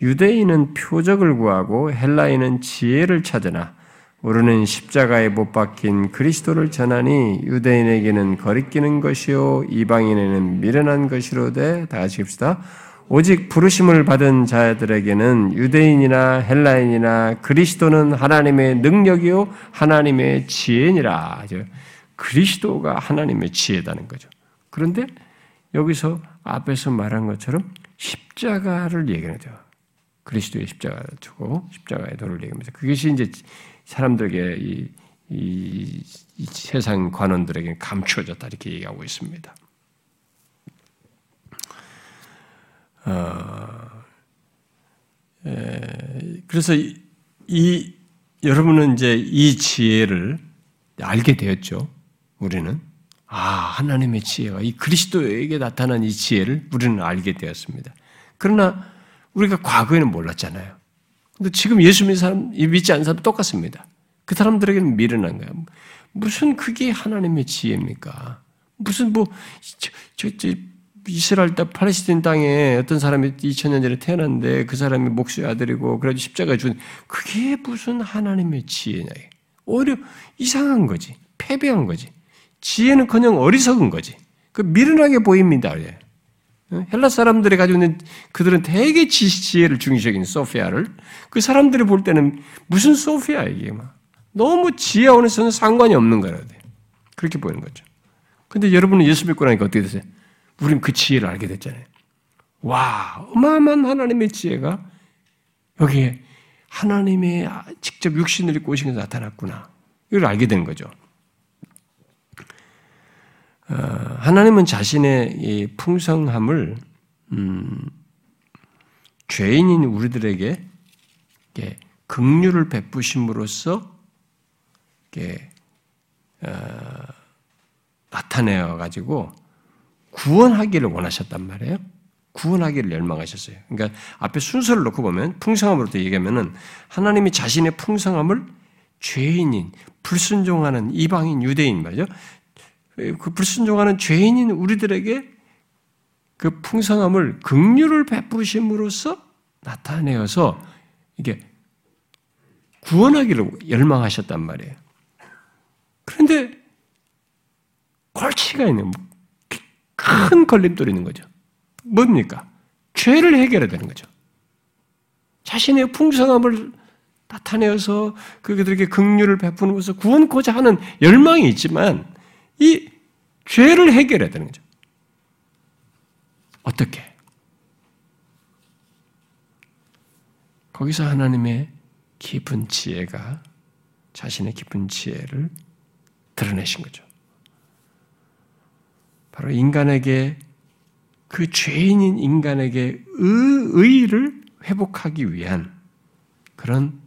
유대인은 표적을 구하고 헬라인은 지혜를 찾으나 우리는 십자가에 못 박힌 그리스도를 전하니 유대인에게는 거리끼는 것이요 이방인에게는 미련한 것이로되 다 같이 읽읍시다. 오직 부르심을 받은 자들에게는 유대인이나 헬라인이나 그리스도는 하나님의 능력이요 하나님의 지혜니라. 그리스도가 하나님의 지혜다는 거죠. 그런데 여기서 앞에서 말한 것처럼 십자가를 얘기하죠. 그리스도의 십자가를 두고 십자가의 도를 얘기하면서 그것이 이제 사람들에게 이, 이, 이 세상 관원들에게 감추어졌다 이렇게 얘기하고 있습니다. 어, 에, 그래서 이, 이 여러분은 이제 이 지혜를 알게 되었죠. 우리는 아 하나님의 지혜가 이 그리스도에게 나타난 이 지혜를 우리는 알게 되었습니다. 그러나 우리가 과거에는 몰랐잖아요. 근데 지금 예수 믿는 사람, 믿지 않는 사람 똑같습니다. 그 사람들에게는 미련한 거야. 무슨 그게 하나님의 지혜입니까? 무슨 뭐 저, 저, 저, 이스라엘 땅, 팔레스틴 땅에 어떤 사람이 이천 년 전에 태어났는데 그 사람이 목수의 아들이고 그래도 십자가에 죽은 그게 무슨 하나님의 지혜냐? 오히려 이상한 거지, 패배한 거지. 지혜는커녕 어리석은 거지. 그 미련하게 보입니다. 헬라 사람들이 가지고 있는 그들은 되게 지혜를 중시적인 소피아를 그 사람들이 볼 때는 무슨 소피아 이게 막 너무 지혜와는 상관이 없는 거라고 돼요. 그렇게 보이는 거죠. 근데 여러분은 예수 믿고 나니까 어떻게 되세요? 우린 그 지혜를 알게 됐잖아요. 와, 어마어마한 하나님의 지혜가 여기에 하나님의 직접 육신을 입고 오신 게 나타났구나. 이걸 알게 된 거죠. 하나님은 자신의 풍성함을 음, 죄인인 우리들에게 긍휼을 베푸심으로써 어, 나타내어 가지고 구원하기를 원하셨단 말이에요. 구원하기를 열망하셨어요. 그러니까 앞에 순서를 놓고 보면 풍성함으로도 얘기하면은 하나님이 자신의 풍성함을 죄인인 불순종하는 이방인 유대인 말이죠. 그 불순종하는 죄인인 우리들에게 그 풍성함을 긍휼을 베푸심으로써 나타내어서 이게 구원하기를 열망하셨단 말이에요. 그런데 골치가 있는 큰 걸림돌이 있는 거죠. 뭡니까? 죄를 해결해야 되는 거죠. 자신의 풍성함을 나타내어서 그들에게 긍휼을 베푸면서 구원코자 하는 열망이 있지만 이 죄를 해결해야 되는 거죠. 어떻게? 거기서 하나님의 깊은 지혜가 자신의 깊은 지혜를 드러내신 거죠. 바로 인간에게 그 죄인인 인간에게 의의를 회복하기 위한 그런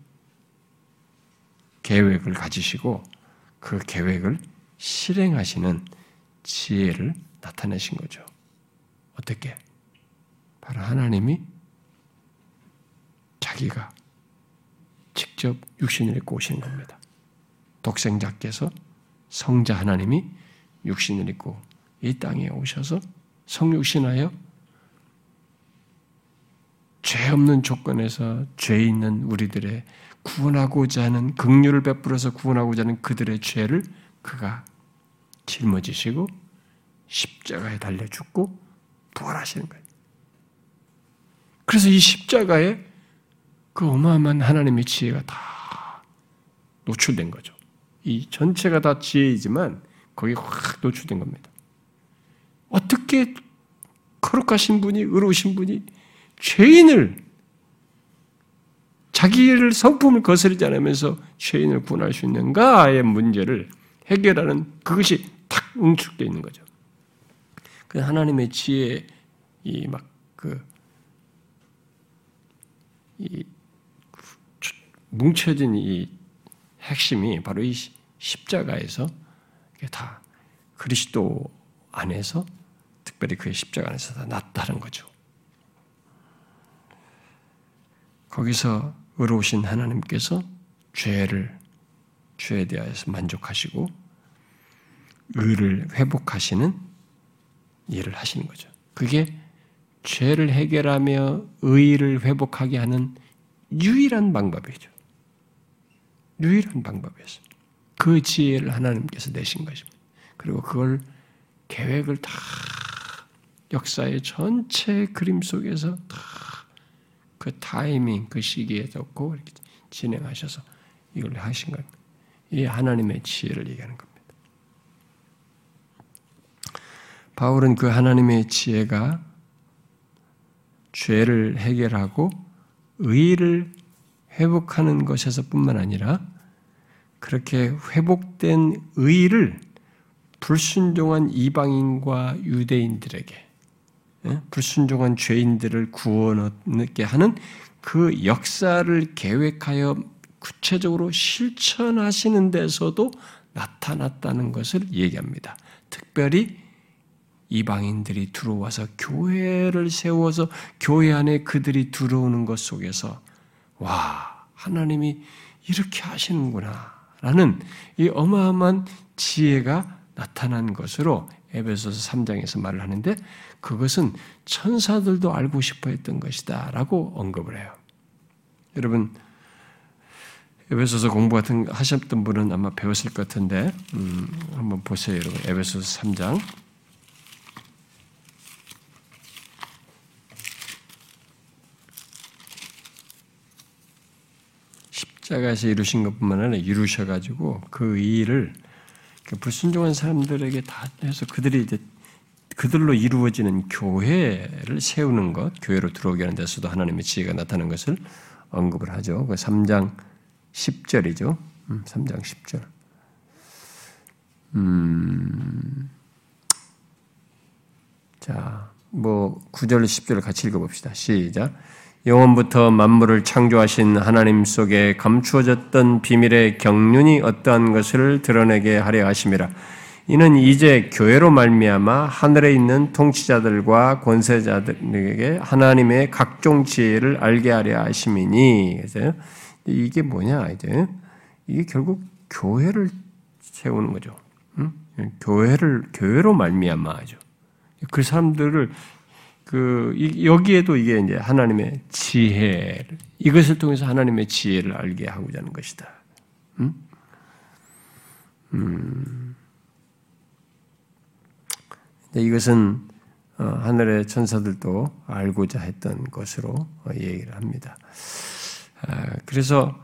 계획을 가지시고 그 계획을 실행하시는 지혜를 나타내신 거죠. 어떻게? 바로 하나님이 자기가 직접 육신을 입고 오신 겁니다. 독생자께서 성자 하나님이 육신을 입고 이 땅에 오셔서 성육신하여 죄 없는 조건에서 죄 있는 우리들의 구원하고자 하는 긍휼을 베풀어서 구원하고자 하는 그들의 죄를 그가 짊어지시고 십자가에 달려 죽고 부활하시는 거예요. 그래서 이 십자가에 그 어마어마한 하나님의 지혜가 다 노출된 거죠. 이 전체가 다 지혜이지만 거기에 확 노출된 겁니다. 어떻게 거룩하신 분이, 의로우신 분이 죄인을, 자기를 성품을 거스르지 않으면서 죄인을 구원할 수 있는가의 문제를 해결하는 그것이 탁 응축되어 있는 거죠. 그 하나님의 지혜의 이 막 그 이 뭉쳐진 이 핵심이 바로 이 십자가에서 이게 다 그리스도 안에서 특별히 그의 십자가 안에서 다 낫다는 거죠. 거기서 의로우신 하나님께서 죄를 죄에 대하여서 만족하시고 의를 회복하시는 일을 하시는 거죠. 그게 죄를 해결하며 의를 회복하게 하는 유일한 방법이죠. 유일한 방법이었습니다. 그 지혜를 하나님께서 내신 것입니다. 그리고 그걸 계획을 다 역사의 전체 그림 속에서 다 그 타이밍, 그 시기에 덮고 이렇게 진행하셔서 이걸 하신 겁니다. 이 하나님의 지혜를 얘기하는 겁니다. 바울은 그 하나님의 지혜가 죄를 해결하고 의의를 회복하는 것에서 뿐만 아니라 그렇게 회복된 의의를 불순종한 이방인과 유대인들에게, 불순종한 죄인들을 구원하게 하는 그 역사를 계획하여 구체적으로 실천하시는 데서도 나타났다는 것을 얘기합니다. 특별히 이방인들이 들어와서 교회를 세워서 교회 안에 그들이 들어오는 것 속에서 와, 하나님이 이렇게 하시는구나 라는 이 어마어마한 지혜가 나타난 것으로 에베소서 삼 장에서 말을 하는데 그것은 천사들도 알고 싶어 했던 것이다 라고 언급을 해요. 여러분 에베소서 공부 같은 하셨던 분은 아마 배웠을 것 같은데 음, 한번 보세요. 여러분 에베소서 삼 장 십자가에서 이루신 것뿐만 아니라 이루셔가지고 그 일을 불순종한 사람들에게 다 해서 그들이 이제 그들로 이루어지는 교회를 세우는 것, 교회로 들어오게 하는 데서도 하나님의 지혜가 나타나는 것을 언급을 하죠. 그 삼 장 십 절이죠. 음, 삼 장 십 절. 음. 자, 뭐 구 절 십 절을 같이 읽어 봅시다. 시작. 영원부터 만물을 창조하신 하나님 속에 감추어졌던 비밀의 경륜이 어떠한 것을 드러내게 하려 하심이라. 이는 이제 교회로 말미암아 하늘에 있는 통치자들과 권세자들에게 하나님의 각종 지혜를 알게 하려 하심이니. 그래서 이게 뭐냐 이제 이게 결국 교회를 세우는 거죠. 응? 교회를 교회로 말미암아죠. 그 사람들을 그 여기에도 이게 이제 하나님의 지혜, 이것을 통해서 하나님의 지혜를 알게 하고자 하는 것이다. 음? 음. 근데 이것은 하늘의 천사들도 알고자 했던 것으로 얘기를 합니다. 그래서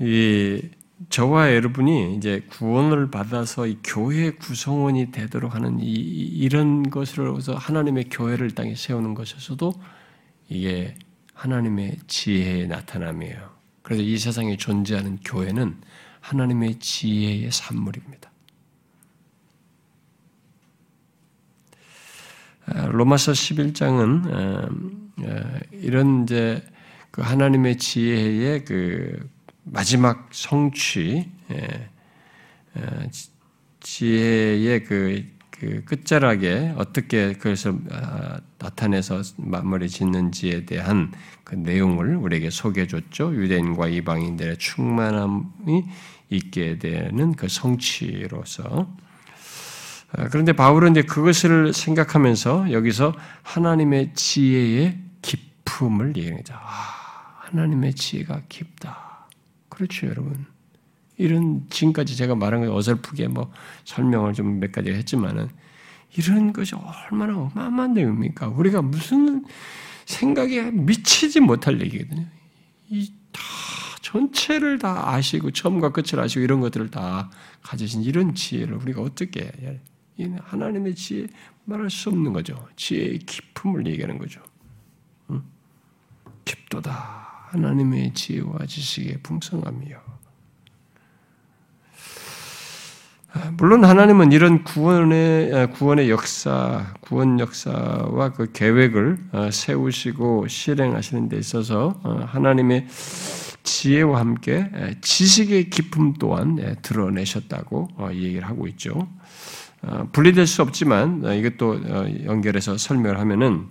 이 저와 여러분이 이제 구원을 받아서 이 교회 구성원이 되도록 하는 이, 이런 것으로서 하나님의 교회를 땅에 세우는 것에서도 이게 하나님의 지혜의 나타남이에요. 그래서 이 세상에 존재하는 교회는 하나님의 지혜의 산물입니다. 로마서 십일 장은 이런 이제 그 하나님의 지혜의 그 마지막 성취, 지혜의 그, 그 끝자락에 어떻게 그것을 나타내서 마무리 짓는지에 대한 그 내용을 우리에게 소개해줬죠. 유대인과 이방인들의 충만함이 있게 되는 그 성취로서. 그런데 바울은 이제 그것을 생각하면서 여기서 하나님의 지혜의 깊음을 얘기하죠. 아, 하나님의 지혜가 깊다. 그렇죠, 여러분. 이런, 지금까지 제가 말한 것 어설프게 뭐 설명을 좀 몇 가지 했지만은, 이런 것이 얼마나 어마어마한 내용입니까? 우리가 무슨 생각에 미치지 못할 얘기거든요. 이 다, 전체를 다 아시고, 처음과 끝을 아시고, 이런 것들을 다 가지신 이런 지혜를 우리가 어떻게 해야 해? 하나님의 지혜 말할 수 없는 거죠. 지혜의 깊음을 얘기하는 거죠. 응? 깊도다. 하나님의 지혜와 지식의 풍성함이요. 물론 하나님은 이런 구원의, 구원의 역사, 구원 역사와 그 계획을 세우시고 실행하시는 데 있어서 하나님의 지혜와 함께 지식의 깊음 또한 드러내셨다고 얘기를 하고 있죠. 분리될 수 없지만 이것도 연결해서 설명을 하면은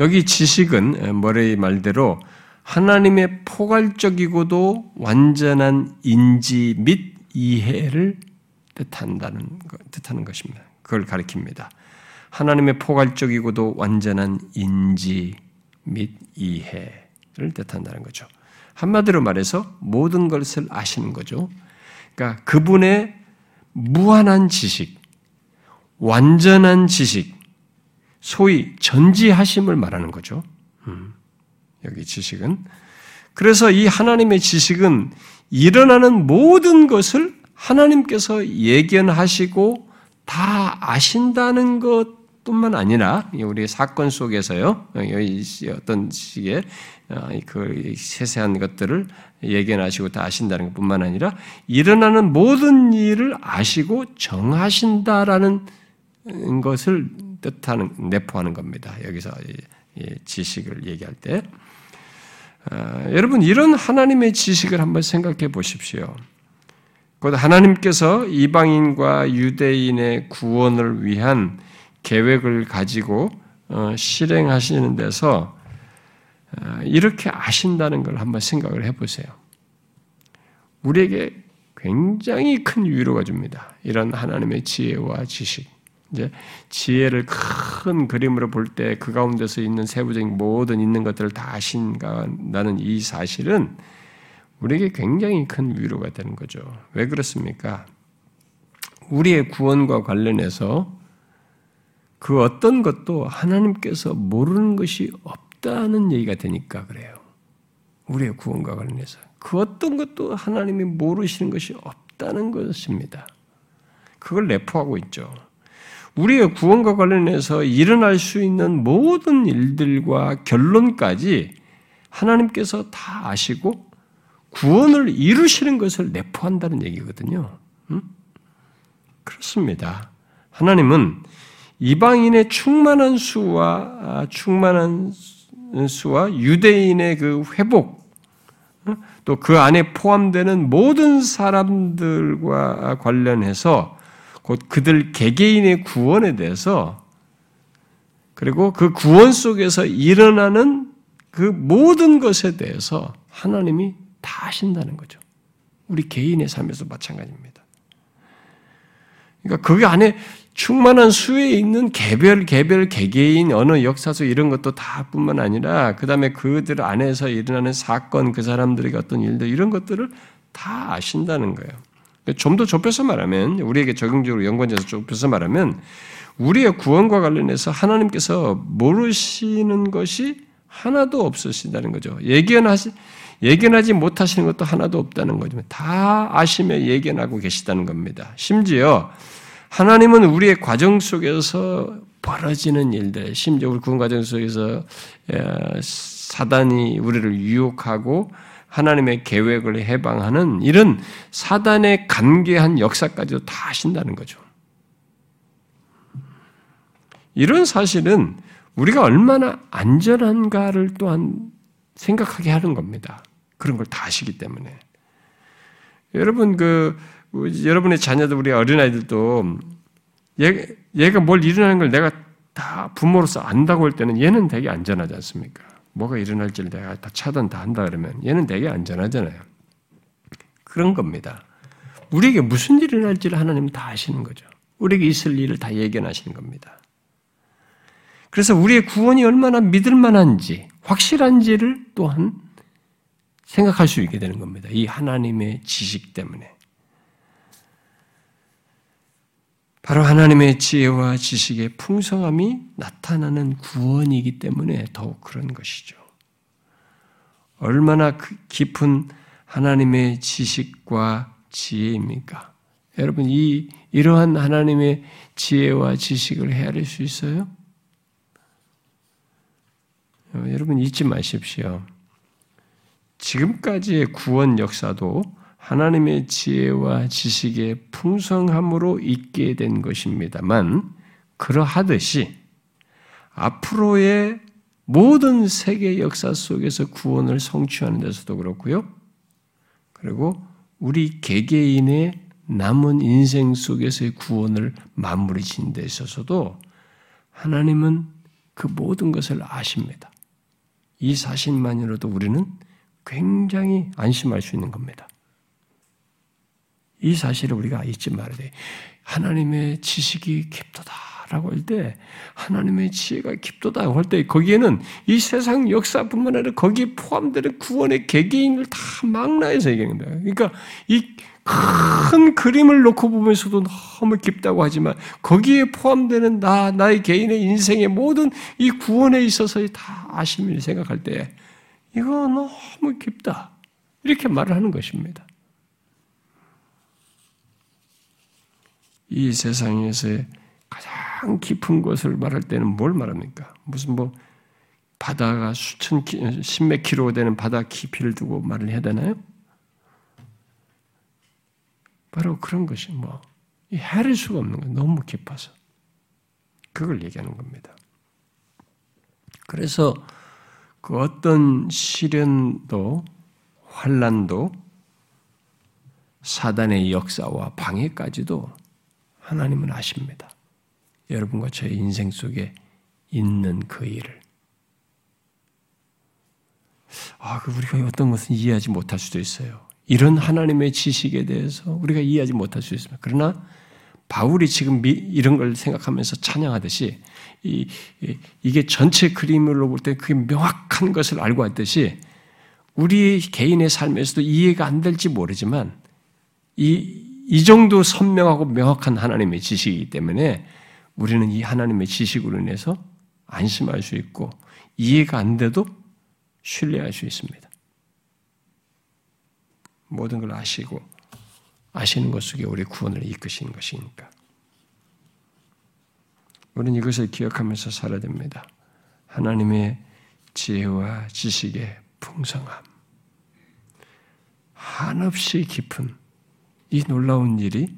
여기 지식은 머레이 말대로 하나님의 포괄적이고도 완전한 인지 및 이해를 뜻한다는, 뜻하는 것입니다. 그걸 가리킵니다. 하나님의 포괄적이고도 완전한 인지 및 이해를 뜻한다는 거죠. 한마디로 말해서 모든 것을 아시는 거죠. 그러니까 그분의 무한한 지식, 완전한 지식, 소위 전지하심을 말하는 거죠. 음, 여기 지식은. 그래서 이 하나님의 지식은 일어나는 모든 것을 하나님께서 예견하시고 다 아신다는 것뿐만 아니라 우리 사건 속에서요. 어떤 식의 그 세세한 것들을 예견하시고 다 아신다는 것뿐만 아니라 일어나는 모든 일을 아시고 정하신다라는 것을 뜻하는, 내포하는 겁니다. 여기서 지식을 얘기할 때. 아, 여러분, 이런 하나님의 지식을 한번 생각해 보십시오. 곧 하나님께서 이방인과 유대인의 구원을 위한 계획을 가지고 어, 실행하시는 데서 아, 이렇게 아신다는 걸 한번 생각을 해 보세요. 우리에게 굉장히 큰 위로가 줍니다. 이런 하나님의 지혜와 지식. 이제 지혜를 큰 그림으로 볼 때 그 가운데서 있는 세부적인 모든 있는 것들을 다 아신다는 이 사실은 우리에게 굉장히 큰 위로가 되는 거죠. 왜 그렇습니까? 우리의 구원과 관련해서 그 어떤 것도 하나님께서 모르는 것이 없다는 얘기가 되니까 그래요. 우리의 구원과 관련해서 그 어떤 것도 하나님이 모르시는 것이 없다는 것입니다. 그걸 내포하고 있죠. 우리의 구원과 관련해서 일어날 수 있는 모든 일들과 결론까지 하나님께서 다 아시고 구원을 이루시는 것을 내포한다는 얘기거든요. 음? 그렇습니다. 하나님은 이방인의 충만한 수와 충만한 수와 유대인의 그 회복, 또 그 안에 포함되는 모든 사람들과 관련해서 곧 그들 개개인의 구원에 대해서, 그리고 그 구원 속에서 일어나는 그 모든 것에 대해서 하나님이 다 아신다는 거죠. 우리 개인의 삶에서 마찬가지입니다. 그러니까 그 안에 충만한 수에 있는 개별, 개별, 개개인, 어느 역사서 이런 것도 다 뿐만 아니라, 그 다음에 그들 안에서 일어나는 사건, 그 사람들에게 어떤 일들, 이런 것들을 다 아신다는 거예요. 좀 더 좁혀서 말하면, 우리에게 적용적으로 연관돼서 좁혀서 말하면, 우리의 구원과 관련해서 하나님께서 모르시는 것이 하나도 없으신다는 거죠. 예견하시, 예견하지 못하시는 것도 하나도 없다는 거죠. 다 아시며 예견하고 계시다는 겁니다. 심지어 하나님은 우리의 과정 속에서 벌어지는 일들, 심지어 우리 구원 과정 속에서 사단이 우리를 유혹하고 하나님의 계획을 해방하는 이런 사단의 간계한 역사까지도 다 아신다는 거죠. 이런 사실은 우리가 얼마나 안전한가를 또한 생각하게 하는 겁니다. 그런 걸 다 아시기 때문에. 여러분, 그, 여러분의 자녀들, 우리 어린아이들도 얘, 얘가 뭘 일어나는 걸 내가 다 부모로서 안다고 할 때는 얘는 되게 안전하지 않습니까? 뭐가 일어날지를 내가 다 차단 다 한다 그러면 얘는 되게 안전하잖아요. 그런 겁니다. 우리에게 무슨 일이 일어날지를 하나님은 다 아시는 거죠. 우리에게 있을 일을 다 예견하시는 겁니다. 그래서 우리의 구원이 얼마나 믿을 만한지, 확실한지를 또한 생각할 수 있게 되는 겁니다. 이 하나님의 지식 때문에. 바로 하나님의 지혜와 지식의 풍성함이 나타나는 구원이기 때문에 더욱 그런 것이죠. 얼마나 깊은 하나님의 지식과 지혜입니까? 여러분, 이, 이러한 하나님의 지혜와 지식을 헤아릴 수 있어요? 여러분 잊지 마십시오. 지금까지의 구원 역사도 하나님의 지혜와 지식의 풍성함으로 있게 된 것입니다만, 그러하듯이 앞으로의 모든 세계 역사 속에서 구원을 성취하는 데서도 그렇고요. 그리고 우리 개개인의 남은 인생 속에서의 구원을 마무리 짓는 데 있어서도 하나님은 그 모든 것을 아십니다. 이 사실만으로도 우리는 굉장히 안심할 수 있는 겁니다. 이 사실을 우리가 잊지 말아야 돼. 하나님의 지식이 깊도다라고 할 때, 하나님의 지혜가 깊도다라고 할 때, 거기에는 이 세상 역사뿐만 아니라 거기에 포함되는 구원의 개개인을 다 망라해서 얘기합니다. 그러니까 이 큰 그림을 놓고 보면서도 너무 깊다고 하지만 거기에 포함되는 나, 나의 개인의 인생의 모든 이 구원에 있어서의 다 아심을 생각할 때 이거 너무 깊다. 이렇게 말을 하는 것입니다. 이 세상에서의 가장 깊은 것을 말할 때는 뭘 말합니까? 무슨 뭐 바다가 수천, 키, 십몇 킬로 되는 바다 깊이를 두고 말을 해야 되나요? 바로 그런 것이 뭐 헤아릴 수가 없는 거예요. 너무 깊어서. 그걸 얘기하는 겁니다. 그래서 그 어떤 시련도 환난도 사단의 역사와 방해까지도 하나님은 아십니다. 여러분과 저의 인생 속에 있는 그 일을. 아, 그 우리가 어떤 것은 이해하지 못할 수도 있어요. 이런 하나님의 지식에 대해서 우리가 이해하지 못할 수 있습니다. 그러나 바울이 지금 미, 이런 걸 생각하면서 찬양하듯이 이, 이, 이게 전체 그림으로 볼 때 그 명확한 것을 알고 왔듯이 우리 개인의 삶에서도 이해가 안 될지 모르지만 이, 이 정도 선명하고 명확한 하나님의 지식이기 때문에 우리는 이 하나님의 지식으로 인해서 안심할 수 있고 이해가 안 돼도 신뢰할 수 있습니다. 모든 걸 아시고 아시는 것 속에 우리 구원을 이끄시는 것이니까 우리는 이것을 기억하면서 살아야 됩니다. 하나님의 지혜와 지식의 풍성함, 한없이 깊은 이 놀라운 일이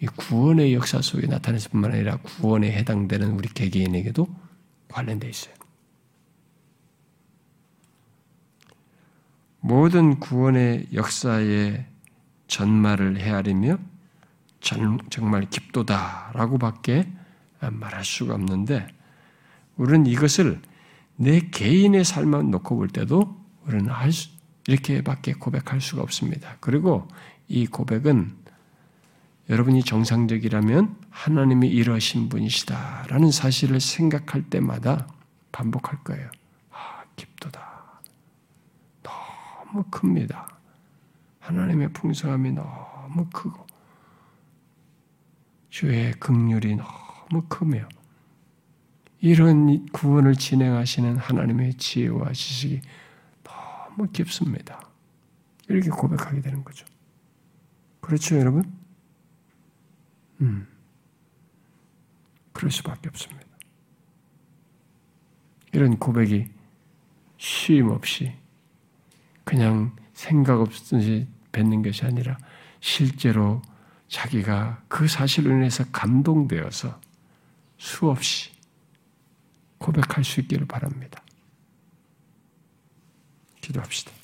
이 구원의 역사 속에 나타나서 뿐만 아니라 구원에 해당되는 우리 개개인에게도 관련되어 있어요. 모든 구원의 역사의 전말을 헤아리며 정말 깊도다라고 밖에 말할 수가 없는데 우리는 이것을 내 개인의 삶만 놓고 볼 때도 우리는 할 수, 이렇게 밖에 고백할 수가 없습니다. 그리고 이 고백은 여러분이 정상적이라면 하나님이 이러신 분이시다라는 사실을 생각할 때마다 반복할 거예요. 아, 깊도다. 너무 큽니다. 하나님의 풍성함이 너무 크고 주의 긍휼이 너무 크며 이런 구원을 진행하시는 하나님의 지혜와 지식이 너무 깊습니다. 이렇게 고백하게 되는 거죠. 그렇죠, 여러분? 음, 그럴 수밖에 없습니다. 이런 고백이 쉼 없이 그냥 생각 없이 뱉는 것이 아니라 실제로 자기가 그 사실로 인해서 감동되어서 수없이 고백할 수 있기를 바랍니다. 기도합시다.